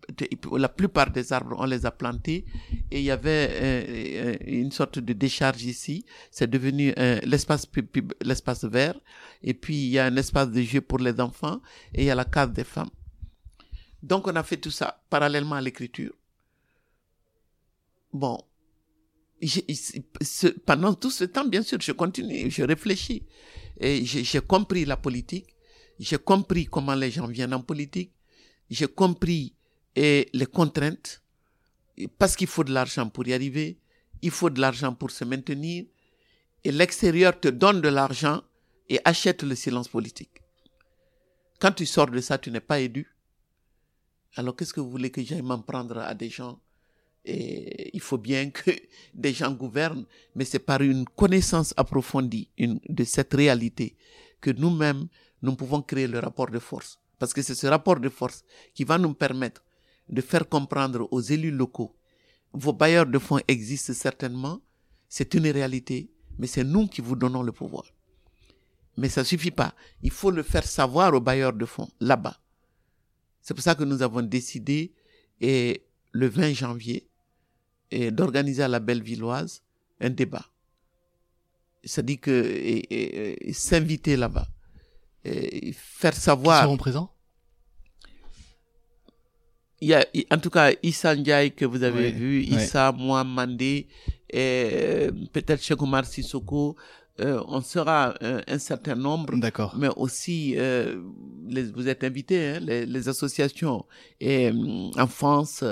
la plupart des arbres, on les a plantés, et il y avait une sorte de décharge ici, c'est devenu l'espace vert, et puis il y a un espace de jeu pour les enfants, et il y a la case des femmes. Donc on a fait tout ça, parallèlement à l'écriture. Bon, pendant tout ce temps, bien sûr, je continue, je réfléchis, et j'ai compris la politique. J'ai compris comment les gens viennent en politique. J'ai compris les contraintes. Parce qu'il faut de l'argent pour y arriver. Il faut de l'argent pour se maintenir. et l'extérieur te donne de l'argent et achète le silence politique. Quand tu sors de ça, tu n'es pas élu. Alors qu'est-ce que vous voulez que j'aille m'en prendre à des gens? Et il faut bien que des gens gouvernent, mais c'est par une connaissance approfondie de cette réalité que nous-mêmes, nous pouvons créer le rapport de force. Parce que c'est ce rapport de force qui va nous permettre de faire comprendre aux élus locaux, vos bailleurs de fonds existent certainement, c'est une réalité, mais c'est nous qui vous donnons le pouvoir. Mais ça ne suffit pas, il faut le faire savoir aux bailleurs de fonds, là-bas. C'est pour ça que nous avons décidé, le 20 janvier, d'organiser à la Bellevilloise un débat. C'est-à-dire que s'inviter là-bas, faire savoir... Qui seront présents? Il y a, en tout cas, Issa Ndiaye que vous avez vu, Issa, moi, Mandé, peut-être Cheikh Oumar Sissoko, on sera un certain nombre. D'accord. Mais aussi, vous êtes invités, hein, les associations en France,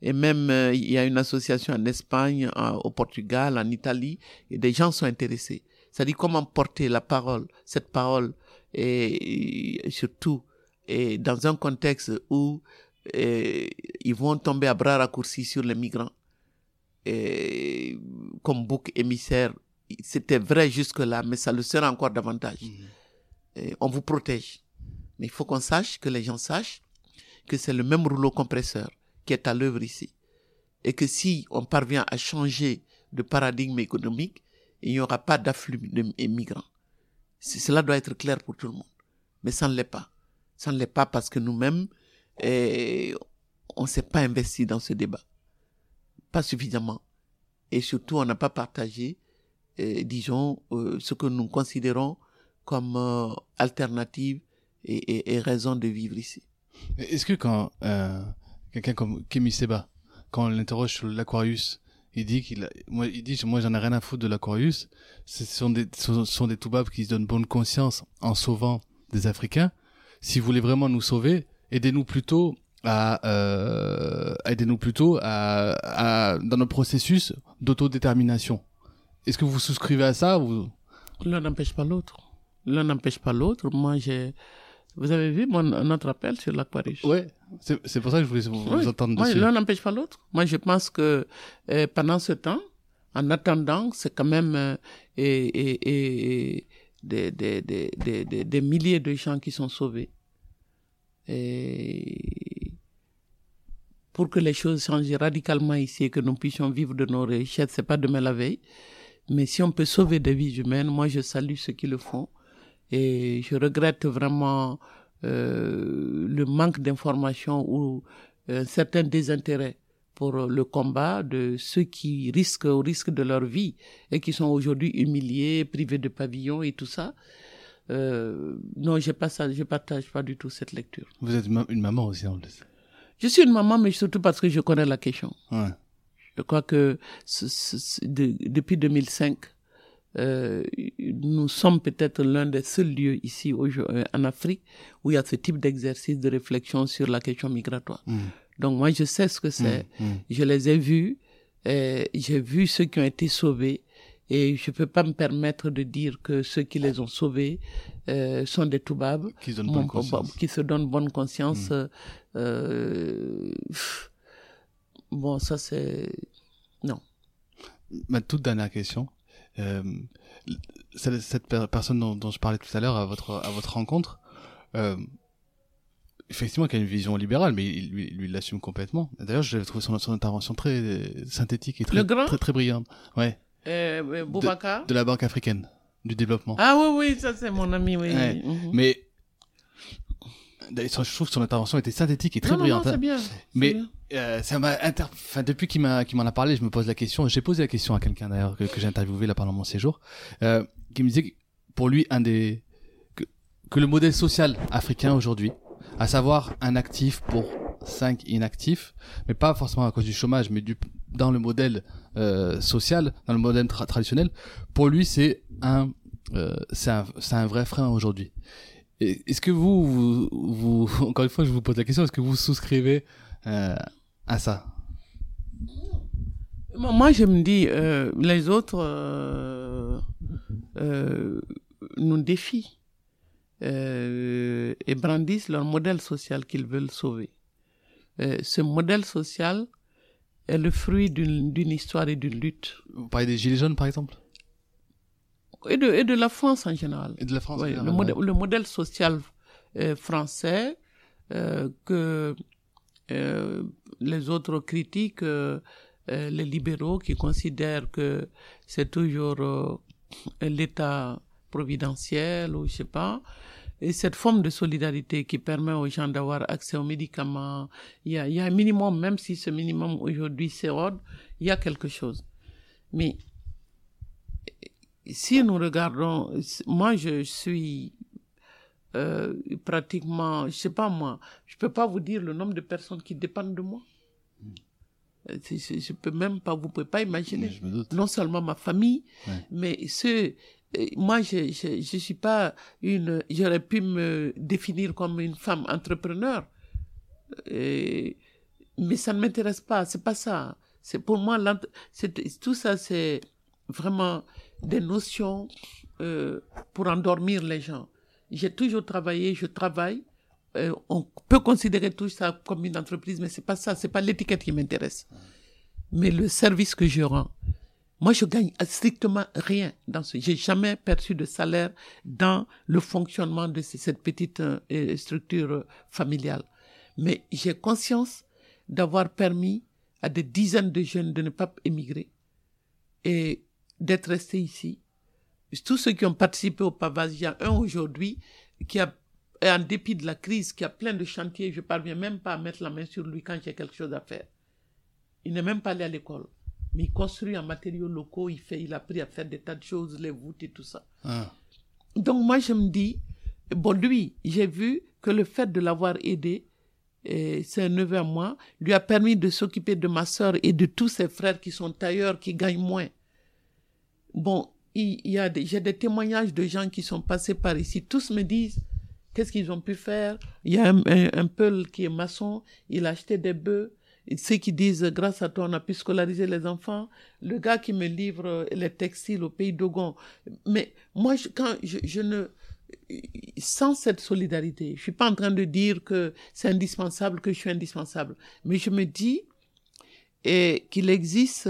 et même il y a une association en Espagne, au Portugal, en Italie, et des gens sont intéressés. C'est-à-dire comment porter la parole, cette parole, et surtout dans un contexte où ils vont tomber à bras raccourcis sur les migrants comme bouc émissaire. C'était vrai jusque-là, mais ça le sera encore davantage. On vous protège. Mais il faut qu'on sache, que les gens sachent, que c'est le même rouleau compresseur qui est à l'œuvre ici. Et que si on parvient à changer de paradigme économique, il n'y aura pas d'afflux de migrants. Cela doit être clair pour tout le monde. Mais ça ne l'est pas. Ça ne l'est pas parce que nous-mêmes, on ne s'est pas investi dans ce débat. Pas suffisamment. Et surtout, on n'a pas partagé ce que nous considérons comme alternative et raison de vivre ici. Est-ce que quand quelqu'un comme Kémy Séba, quand on l'interroge sur l'Aquarius, il dit moi j'en ai rien à foutre de l'Aquarius, ce sont des toubabs qui se donnent bonne conscience en sauvant des Africains. Si vous voulez vraiment nous sauver, aidez-nous plutôt dans notre processus d'autodétermination. Est-ce que vous souscrivez à ça ou... L'un n'empêche pas l'autre. Moi, vous avez vu notre appel sur l'Aquarius. Oui, c'est pour ça que je voulais vous entendre dessus. L'un n'empêche pas l'autre. Moi, je pense que pendant ce temps, en attendant, c'est quand même des milliers de gens qui sont sauvés. Et pour que les choses changent radicalement ici et que nous puissions vivre de nos richesses, c'est pas demain la veille. Mais si on peut sauver des vies humaines, moi je salue ceux qui le font et je regrette vraiment le manque d'information ou un certain désintérêt pour le combat de ceux qui risquent de leur vie et qui sont aujourd'hui humiliés, privés de pavillon et tout ça. Non, je partage pas du tout cette lecture. Vous êtes une maman aussi en plus. Je suis une maman, mais surtout parce que je connais la question. Ouais. Je crois que depuis 2005, nous sommes peut-être l'un des seuls lieux ici en Afrique où il y a ce type d'exercice de réflexion sur la question migratoire. Mmh. Donc moi, je sais ce que c'est. Mmh. Je les ai vus. J'ai vu ceux qui ont été sauvés. Et je ne peux pas me permettre de dire que ceux qui les ont sauvés sont des toubabs, qui se donnent bonne conscience. Bon, ça c'est... Non. Ma toute dernière question. Cette personne dont je parlais tout à l'heure à votre rencontre, effectivement, qui a une vision libérale, mais il l'assume complètement. D'ailleurs, j'ai trouvé son intervention très synthétique et très brillante. Ouais. Boubacar de la Banque africaine du développement. Ah oui, ça c'est mon ami, oui. Ouais. Mm-hmm. Mais je trouve que son intervention était synthétique et très brillante. Non, c'est bien. Mais ça m'a depuis qu'il m'en a parlé, je me pose la question. J'ai posé la question à quelqu'un d'ailleurs que j'ai interviewé là pendant mon séjour, qui me disait que pour lui que le modèle social africain aujourd'hui, à savoir un actif pour 5 inactifs, mais pas forcément à cause du chômage, mais dans le modèle social, dans le modèle traditionnel, pour lui c'est un vrai frein aujourd'hui. Et est-ce que vous encore une fois je vous pose la question, est-ce que vous souscrivez à ça? Moi, je me dis, les autres nous défient et brandissent leur modèle social qu'ils veulent sauver. Ce modèle social est le fruit d'une histoire et d'une lutte. Vous parlez des Gilets jaunes, par exemple ? Et de la France en général. Et de la France, ouais, en général. Le modèle social français que les autres critiquent, les libéraux qui considèrent que c'est toujours l'État providentiel ou je sais pas. Et cette forme de solidarité qui permet aux gens d'avoir accès aux médicaments, il y a un minimum, même si ce minimum aujourd'hui s'érode, il y a quelque chose. Mais si nous regardons, moi je suis pratiquement, je sais pas moi, je peux pas vous dire le nombre de personnes qui dépendent de moi. Je peux même pas, vous pouvez pas imaginer. Je me doute. Non seulement ma famille, ouais. Mais moi je suis pas une, j'aurais pu me définir comme une femme entrepreneur, mais ça ne m'intéresse pas, c'est pas ça. C'est pour moi, tout ça c'est vraiment des notions pour endormir les gens. J'ai toujours travaillé, je travaille. On peut considérer tout ça comme une entreprise, mais c'est pas ça, c'est pas l'étiquette qui m'intéresse. Mais le service que je rends, moi je gagne strictement rien dans ce. J'ai jamais perçu de salaire dans le fonctionnement de cette petite structure familiale. Mais j'ai conscience d'avoir permis à des dizaines de jeunes de ne pas émigrer et d'être restés ici. Tous ceux qui ont participé au pavage, il y a un aujourd'hui qui a, et en dépit de la crise, qui a plein de chantiers, je ne parviens même pas à mettre la main sur lui quand j'ai quelque chose à faire. Il n'est même pas allé à l'école. Mais il construit en matériaux locaux, il a appris à faire des tas de choses, les voûtes et tout ça. Ah. Donc moi, je me dis, bon, lui, j'ai vu que le fait de l'avoir aidé, c'est un neveu à moi, lui a permis de s'occuper de ma sœur et de tous ses frères qui sont tailleurs, qui gagnent moins. Bon, j'ai des témoignages de gens qui sont passés par ici. Tous me disent, qu'est-ce qu'ils ont pu faire? Il y a un peul qui est maçon, il a acheté des bœufs. Et ceux qui disent, grâce à toi, on a pu scolariser les enfants. Le gars qui me livre les textiles au pays d'Ogon. Mais moi, sans cette solidarité, je suis pas en train de dire que c'est indispensable, que je suis indispensable. Mais je me dis qu'il existe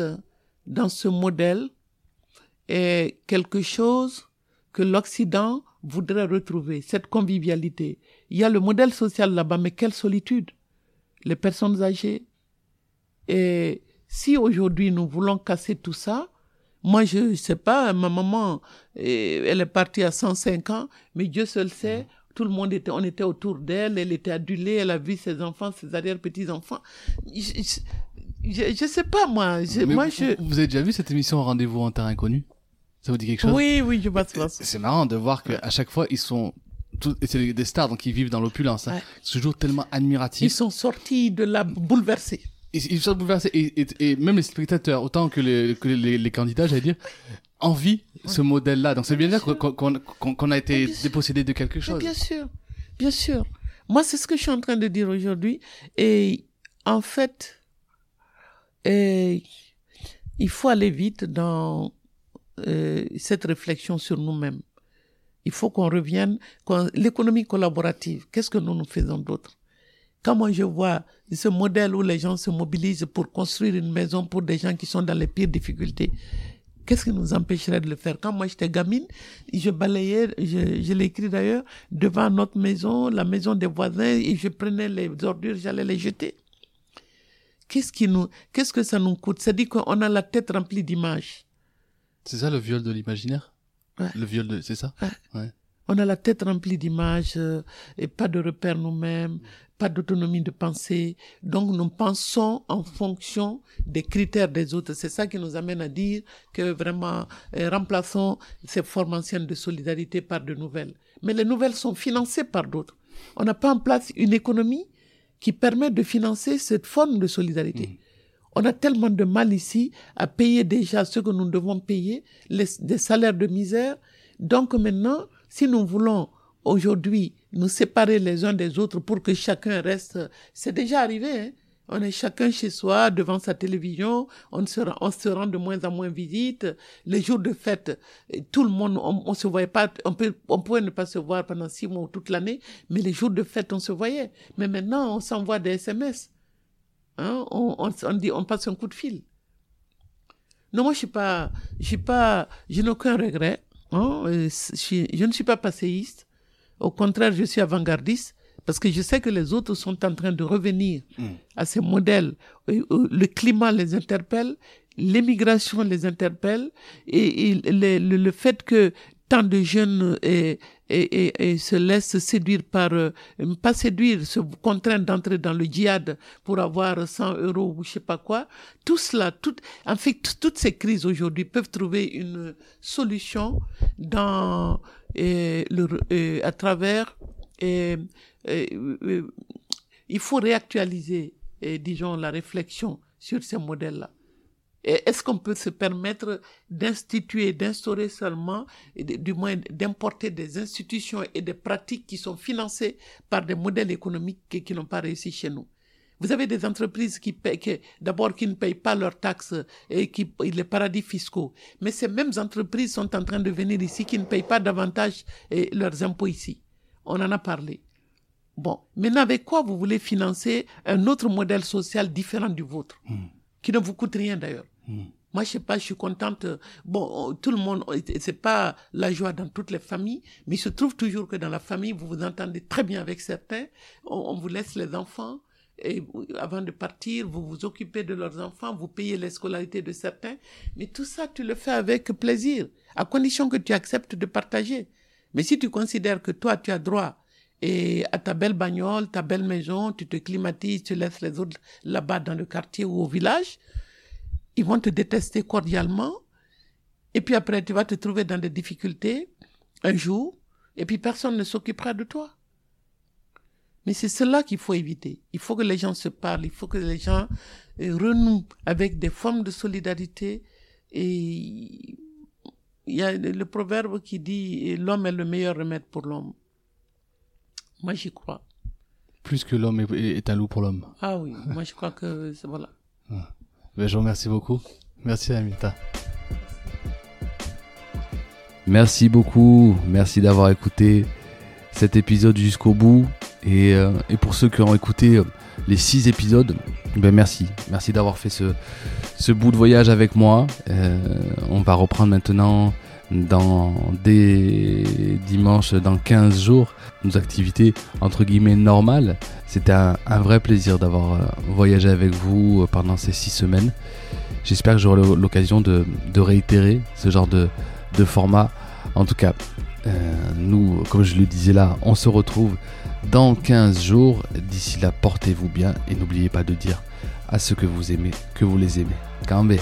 dans ce modèle quelque chose que l'Occident voudrait retrouver, cette convivialité. Il y a le modèle social là-bas, mais quelle solitude, les personnes âgées. Et si aujourd'hui nous voulons casser tout ça, moi je sais pas, ma maman, elle est partie à 105 ans, mais Dieu seul sait, tout le monde on était autour d'elle, elle était adulée, elle a vu ses enfants, ses arrière-petits-enfants. Je sais pas moi. Vous avez déjà vu cette émission Rendez-vous en terre inconnue? Ça vous dit quelque chose? Oui, je passe. C'est marrant de voir qu'à chaque fois, ils sont c'est des stars, donc ils vivent dans l'opulence. Ouais. Hein. C'est toujours tellement admiratif. Ils sont sortis de là bouleversés. Ils sont bouleversés. Et même les spectateurs, autant que les candidats, j'allais dire, envient ce modèle-là. Donc c'est bien dire qu'on a été dépossédé de quelque chose. Mais bien sûr, bien sûr. Moi, c'est ce que je suis en train de dire aujourd'hui. Et en fait, il faut aller vite dans cette réflexion sur nous-mêmes. Il faut qu'on revienne l'économie collaborative. Qu'est-ce que nous faisons d'autre? Quand moi je vois ce modèle où les gens se mobilisent pour construire une maison pour des gens qui sont dans les pires difficultés, qu'est-ce qui nous empêcherait de le faire? Quand moi j'étais gamine, je balayais, je l'ai écrit d'ailleurs, devant notre maison, la maison des voisins, et je prenais les ordures, j'allais les jeter. Qu'est-ce que ça nous coûte? C'est-à-dire qu'on a la tête remplie d'images. C'est ça le viol de l'imaginaire? Ouais. C'est ça? Ouais. Ouais. On a la tête remplie d'images et pas de repères nous-mêmes, pas d'autonomie de pensée. Donc nous pensons en fonction des critères des autres. C'est ça qui nous amène à dire que vraiment remplaçons ces formes anciennes de solidarité par de nouvelles. Mais les nouvelles sont financées par d'autres. On n'a pas en place une économie qui permet de financer cette forme de solidarité. Mmh. On a tellement de mal ici à payer déjà ce que nous devons payer, des salaires de misère. Donc maintenant, si nous voulons aujourd'hui nous séparer les uns des autres pour que chacun reste, c'est déjà arrivé, hein? On est chacun chez soi, devant sa télévision, on se rend de moins en moins visite. Les jours de fête, tout le monde, on se voyait pas, on pouvait ne pas se voir pendant 6 mois ou toute l'année, mais les jours de fête, on se voyait. Mais maintenant, on s'envoie des SMS. Hein? On dit, on passe un coup de fil. Non, moi, je n'ai aucun regret. Hein? Je ne suis pas passéiste. Au contraire, je suis avant-gardiste. Parce que je sais que les autres sont en train de revenir à ces modèles. Le climat les interpelle, l'émigration les interpelle, et le fait que tant de jeunes se laissent séduire se contraindre d'entrer dans le djihad pour avoir 100 euros ou je sais pas quoi. Tout cela, toutes ces crises aujourd'hui peuvent trouver une solution à travers il faut réactualiser, disons, la réflexion sur ces modèles-là. Et est-ce qu'on peut se permettre d'instaurer seulement, du moins d'importer des institutions et des pratiques qui sont financées par des modèles économiques qui n'ont pas réussi chez nous? Vous avez des entreprises qui ne payent pas leurs taxes et les paradis fiscaux. Mais ces mêmes entreprises sont en train de venir ici qui ne payent pas davantage leurs impôts ici. On en a parlé. Bon, maintenant, avec quoi vous voulez financer un autre modèle social différent du vôtre, qui ne vous coûte rien d'ailleurs. Moi, je sais pas, je suis contente. Bon, tout le monde, c'est pas la joie dans toutes les familles, mais il se trouve toujours que dans la famille, vous vous entendez très bien avec certains. On vous laisse les enfants. Et avant de partir, vous vous occupez de leurs enfants, vous payez les scolarités de certains. Mais tout ça, tu le fais avec plaisir, à condition que tu acceptes de partager. Mais si tu considères que toi, tu as droit à ta belle bagnole, ta belle maison, tu te climatises, tu laisses les autres là-bas dans le quartier ou au village, ils vont te détester cordialement. Et puis après, tu vas te trouver dans des difficultés un jour, et puis personne ne s'occupera de toi. Mais c'est cela qu'il faut éviter. Il faut que les gens se parlent, il faut que les gens renouent avec des formes de solidarité. Et il y a le proverbe qui dit « L'homme est le meilleur remède pour l'homme ». Moi, j'y crois. Plus que l'homme est un loup pour l'homme. Ah oui, moi je crois que c'est voilà. Ah. Ben, je vous remercie beaucoup. Merci Aminata. Merci beaucoup. Merci d'avoir écouté cet épisode jusqu'au bout. Et pour ceux qui ont écouté les 6 épisodes, ben merci. Merci d'avoir fait ce bout de voyage avec moi. On va reprendre maintenant dans 15 jours, nos activités entre guillemets normales. C'était un vrai plaisir d'avoir voyagé avec vous pendant ces 6 semaines. J'espère que j'aurai l'occasion de réitérer ce genre de format. En tout cas, nous, comme je le disais là, on se retrouve dans 15 jours. D'ici là, portez-vous bien et n'oubliez pas de dire à ceux que vous aimez que vous les aimez. Kambé.